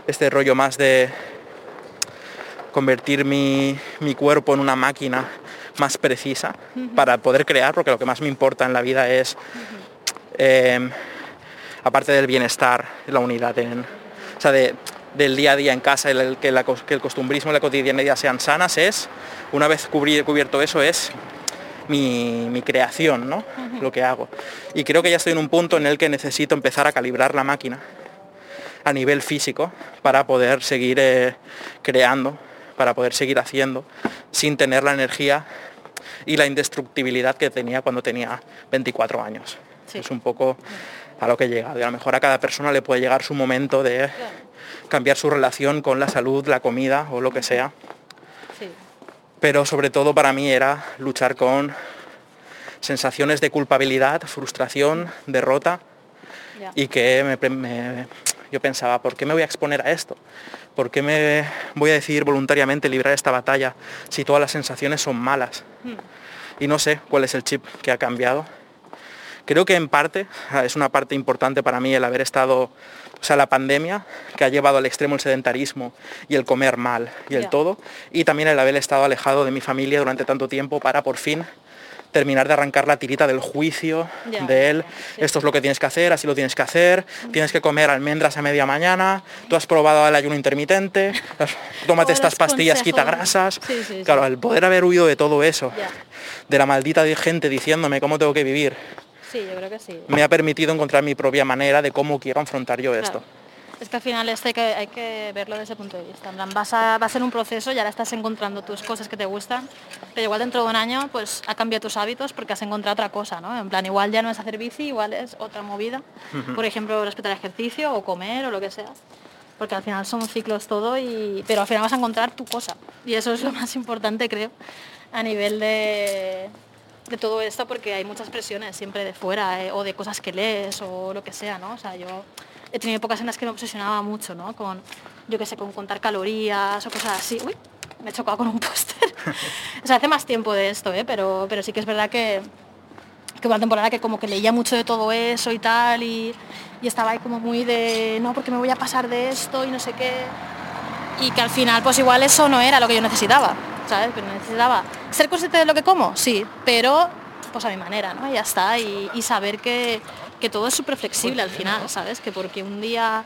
este rollo más de convertir mi, mi cuerpo en una máquina más precisa uh-huh. para poder crear, porque lo que más me importa en la vida es, uh-huh. eh, aparte del bienestar, la unidad, en, o sea, de, del día a día en casa, el, que, la, que el costumbrismo y la cotidianidad sean sanas, es, una vez cubri, cubierto eso, es mi, mi creación, ¿no? Uh-huh. Lo que hago. Y creo que ya estoy en un punto en el que necesito empezar a calibrar la máquina a nivel físico, para poder seguir eh, creando, para poder seguir haciendo, sin tener la energía y la indestructibilidad que tenía cuando tenía veinticuatro años. Sí. Es un poco a lo que he llegado. Y a lo mejor a cada persona le puede llegar su momento de cambiar su relación con la salud, la comida o lo que sea. Sí. Pero sobre todo para mí era luchar con sensaciones de culpabilidad, frustración, derrota, yeah. y que me... me yo pensaba, ¿por qué me voy a exponer a esto? ¿Por qué me voy a decidir voluntariamente librar esta batalla si todas las sensaciones son malas? Mm. Y no sé cuál es el chip que ha cambiado. Creo que en parte, es una parte importante para mí el haber estado, o sea, la pandemia, que ha llevado al extremo el sedentarismo y el comer mal y el yeah. todo, y también el haber estado alejado de mi familia durante tanto tiempo para por fin terminar de arrancar la tirita del juicio, yeah, de él, yeah, esto es lo que tienes que hacer, así lo tienes que hacer, mm. tienes que comer almendras a media mañana, tú has probado el ayuno intermitente, tómate estas pastillas consejos. Quita grasas, sí, sí, claro, sí. El poder haber huido de todo eso, yeah. de la maldita gente diciéndome cómo tengo que vivir, sí, yo creo que sí. me ha permitido encontrar mi propia manera de cómo quiero afrontar yo claro. esto. Es que al final este hay que, hay que verlo desde ese punto de vista. En plan, vas a, va a ser un proceso y ahora estás encontrando tus cosas que te gustan, pero igual dentro de un año pues ha cambiado tus hábitos porque has encontrado otra cosa, ¿no? En plan, igual ya no es hacer bici, igual es otra movida, uh-huh. por ejemplo, respecto al ejercicio o comer o lo que sea. Porque al final son ciclos todo, y pero al final vas a encontrar tu cosa. Y eso es lo más importante, creo, a nivel de, de todo esto, porque hay muchas presiones siempre de fuera, eh, o de cosas que lees o lo que sea, ¿no? O sea, yo he tenido épocas en las que me obsesionaba mucho, ¿no? Con, yo qué sé, con contar calorías o cosas así. Uy, me he chocado con un póster. O sea, hace más tiempo de esto, ¿eh? Pero, pero sí que es verdad que... que hubo una temporada que como que leía mucho de todo eso y tal, y, y estaba ahí como muy de, no, porque me voy a pasar de esto y no sé qué, y que al final pues igual eso no era lo que yo necesitaba, ¿sabes? Pero necesitaba ser consciente de lo que como, sí, pero pues a mi manera, ¿no? Y ya está, y, y saber que, que todo es súper flexible al final, ¿sabes? Que porque un día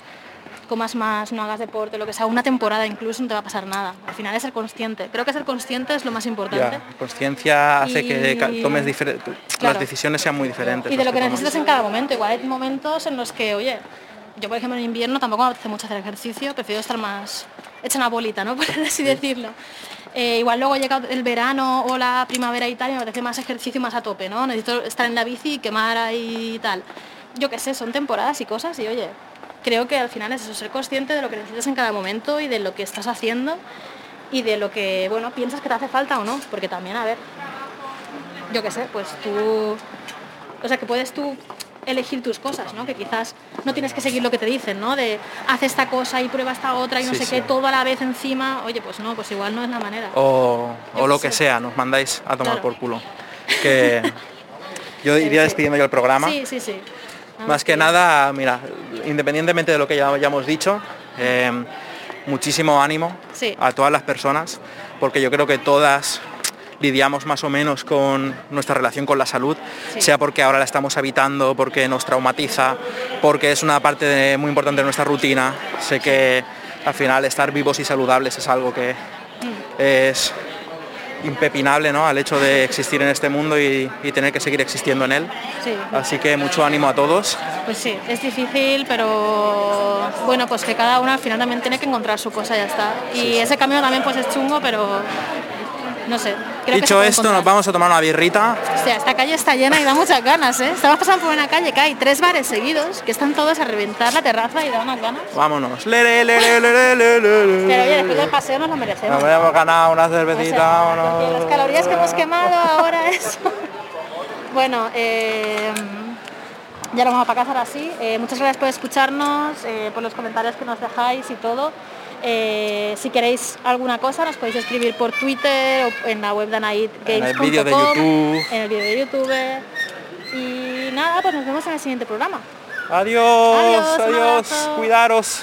comas más, no hagas deporte, lo que sea, una temporada incluso no te va a pasar nada. Al final es ser consciente. Creo que ser consciente es lo más importante. La consciencia hace y... que tomes difer... claro. las decisiones sean muy diferentes. Y de lo que, que necesitas en cada momento. Igual hay momentos en los que, oye, yo por ejemplo en invierno tampoco me apetece mucho hacer ejercicio, prefiero estar más hecha una bolita, ¿no? Por así decirlo. Eh, igual luego llega el verano o la primavera y tal, y me apetece más ejercicio y más a tope, ¿no? Necesito estar en la bici y quemar ahí y tal. Yo qué sé, son temporadas y cosas y, oye... Creo que al final es eso, ser consciente de lo que necesitas en cada momento y de lo que estás haciendo y de lo que, bueno, piensas que te hace falta o no, porque también, a ver, yo qué sé, pues tú, o sea, que puedes tú elegir tus cosas, ¿no? Que quizás no tienes que seguir lo que te dicen, ¿no? De haz esta cosa y prueba esta otra y no sí, sé sí. qué, todo a la vez encima, oye, pues no, pues igual no es la manera. O, o lo que sea, nos mandáis a tomar claro. por culo. Que yo iría despidiendo yo el programa. Sí, sí, sí. Más que nada, mira, independientemente de lo que ya, ya hemos dicho, eh, muchísimo ánimo sí. a todas las personas, porque yo creo que todas lidiamos más o menos con nuestra relación con la salud, sí. sea porque ahora la estamos habitando, porque nos traumatiza, porque es una parte de, muy importante de nuestra rutina. Sé que al final estar vivos y saludables es algo que mm. es impepinable, ¿no? Al hecho de existir en este mundo y, y tener que seguir existiendo en él. Sí. Así que mucho ánimo a todos. Pues sí, es difícil, pero bueno, pues que cada uno al final también tiene que encontrar su cosa, ya está. Y sí, sí. ese camino también pues es chungo, pero no sé. Creo Dicho que esto, encontrar. Nos vamos a tomar una birrita. Hostia, esta calle está llena y da muchas ganas, ¿eh? Estamos pasando por una calle que hay tres bares seguidos, que están todos a reventar la terraza y da unas ganas. Vámonos. Le, le, le, le, le, le. Pero oye, después del paseo nos lo merecemos. Nos hemos ganado una cervecita. No sé, porque las calorías que hemos quemado ahora eso. Bueno, eh, ya lo vamos a pasar así. Eh, muchas gracias por escucharnos, eh, por los comentarios que nos dejáis y todo. Eh, si queréis alguna cosa nos podéis escribir por Twitter o en la web de anahidgames punto com, en el vídeo de YouTube. En el vídeo de YouTube. Y nada, pues nos vemos en el siguiente programa. Adiós, adiós, adiós. Cuidaros.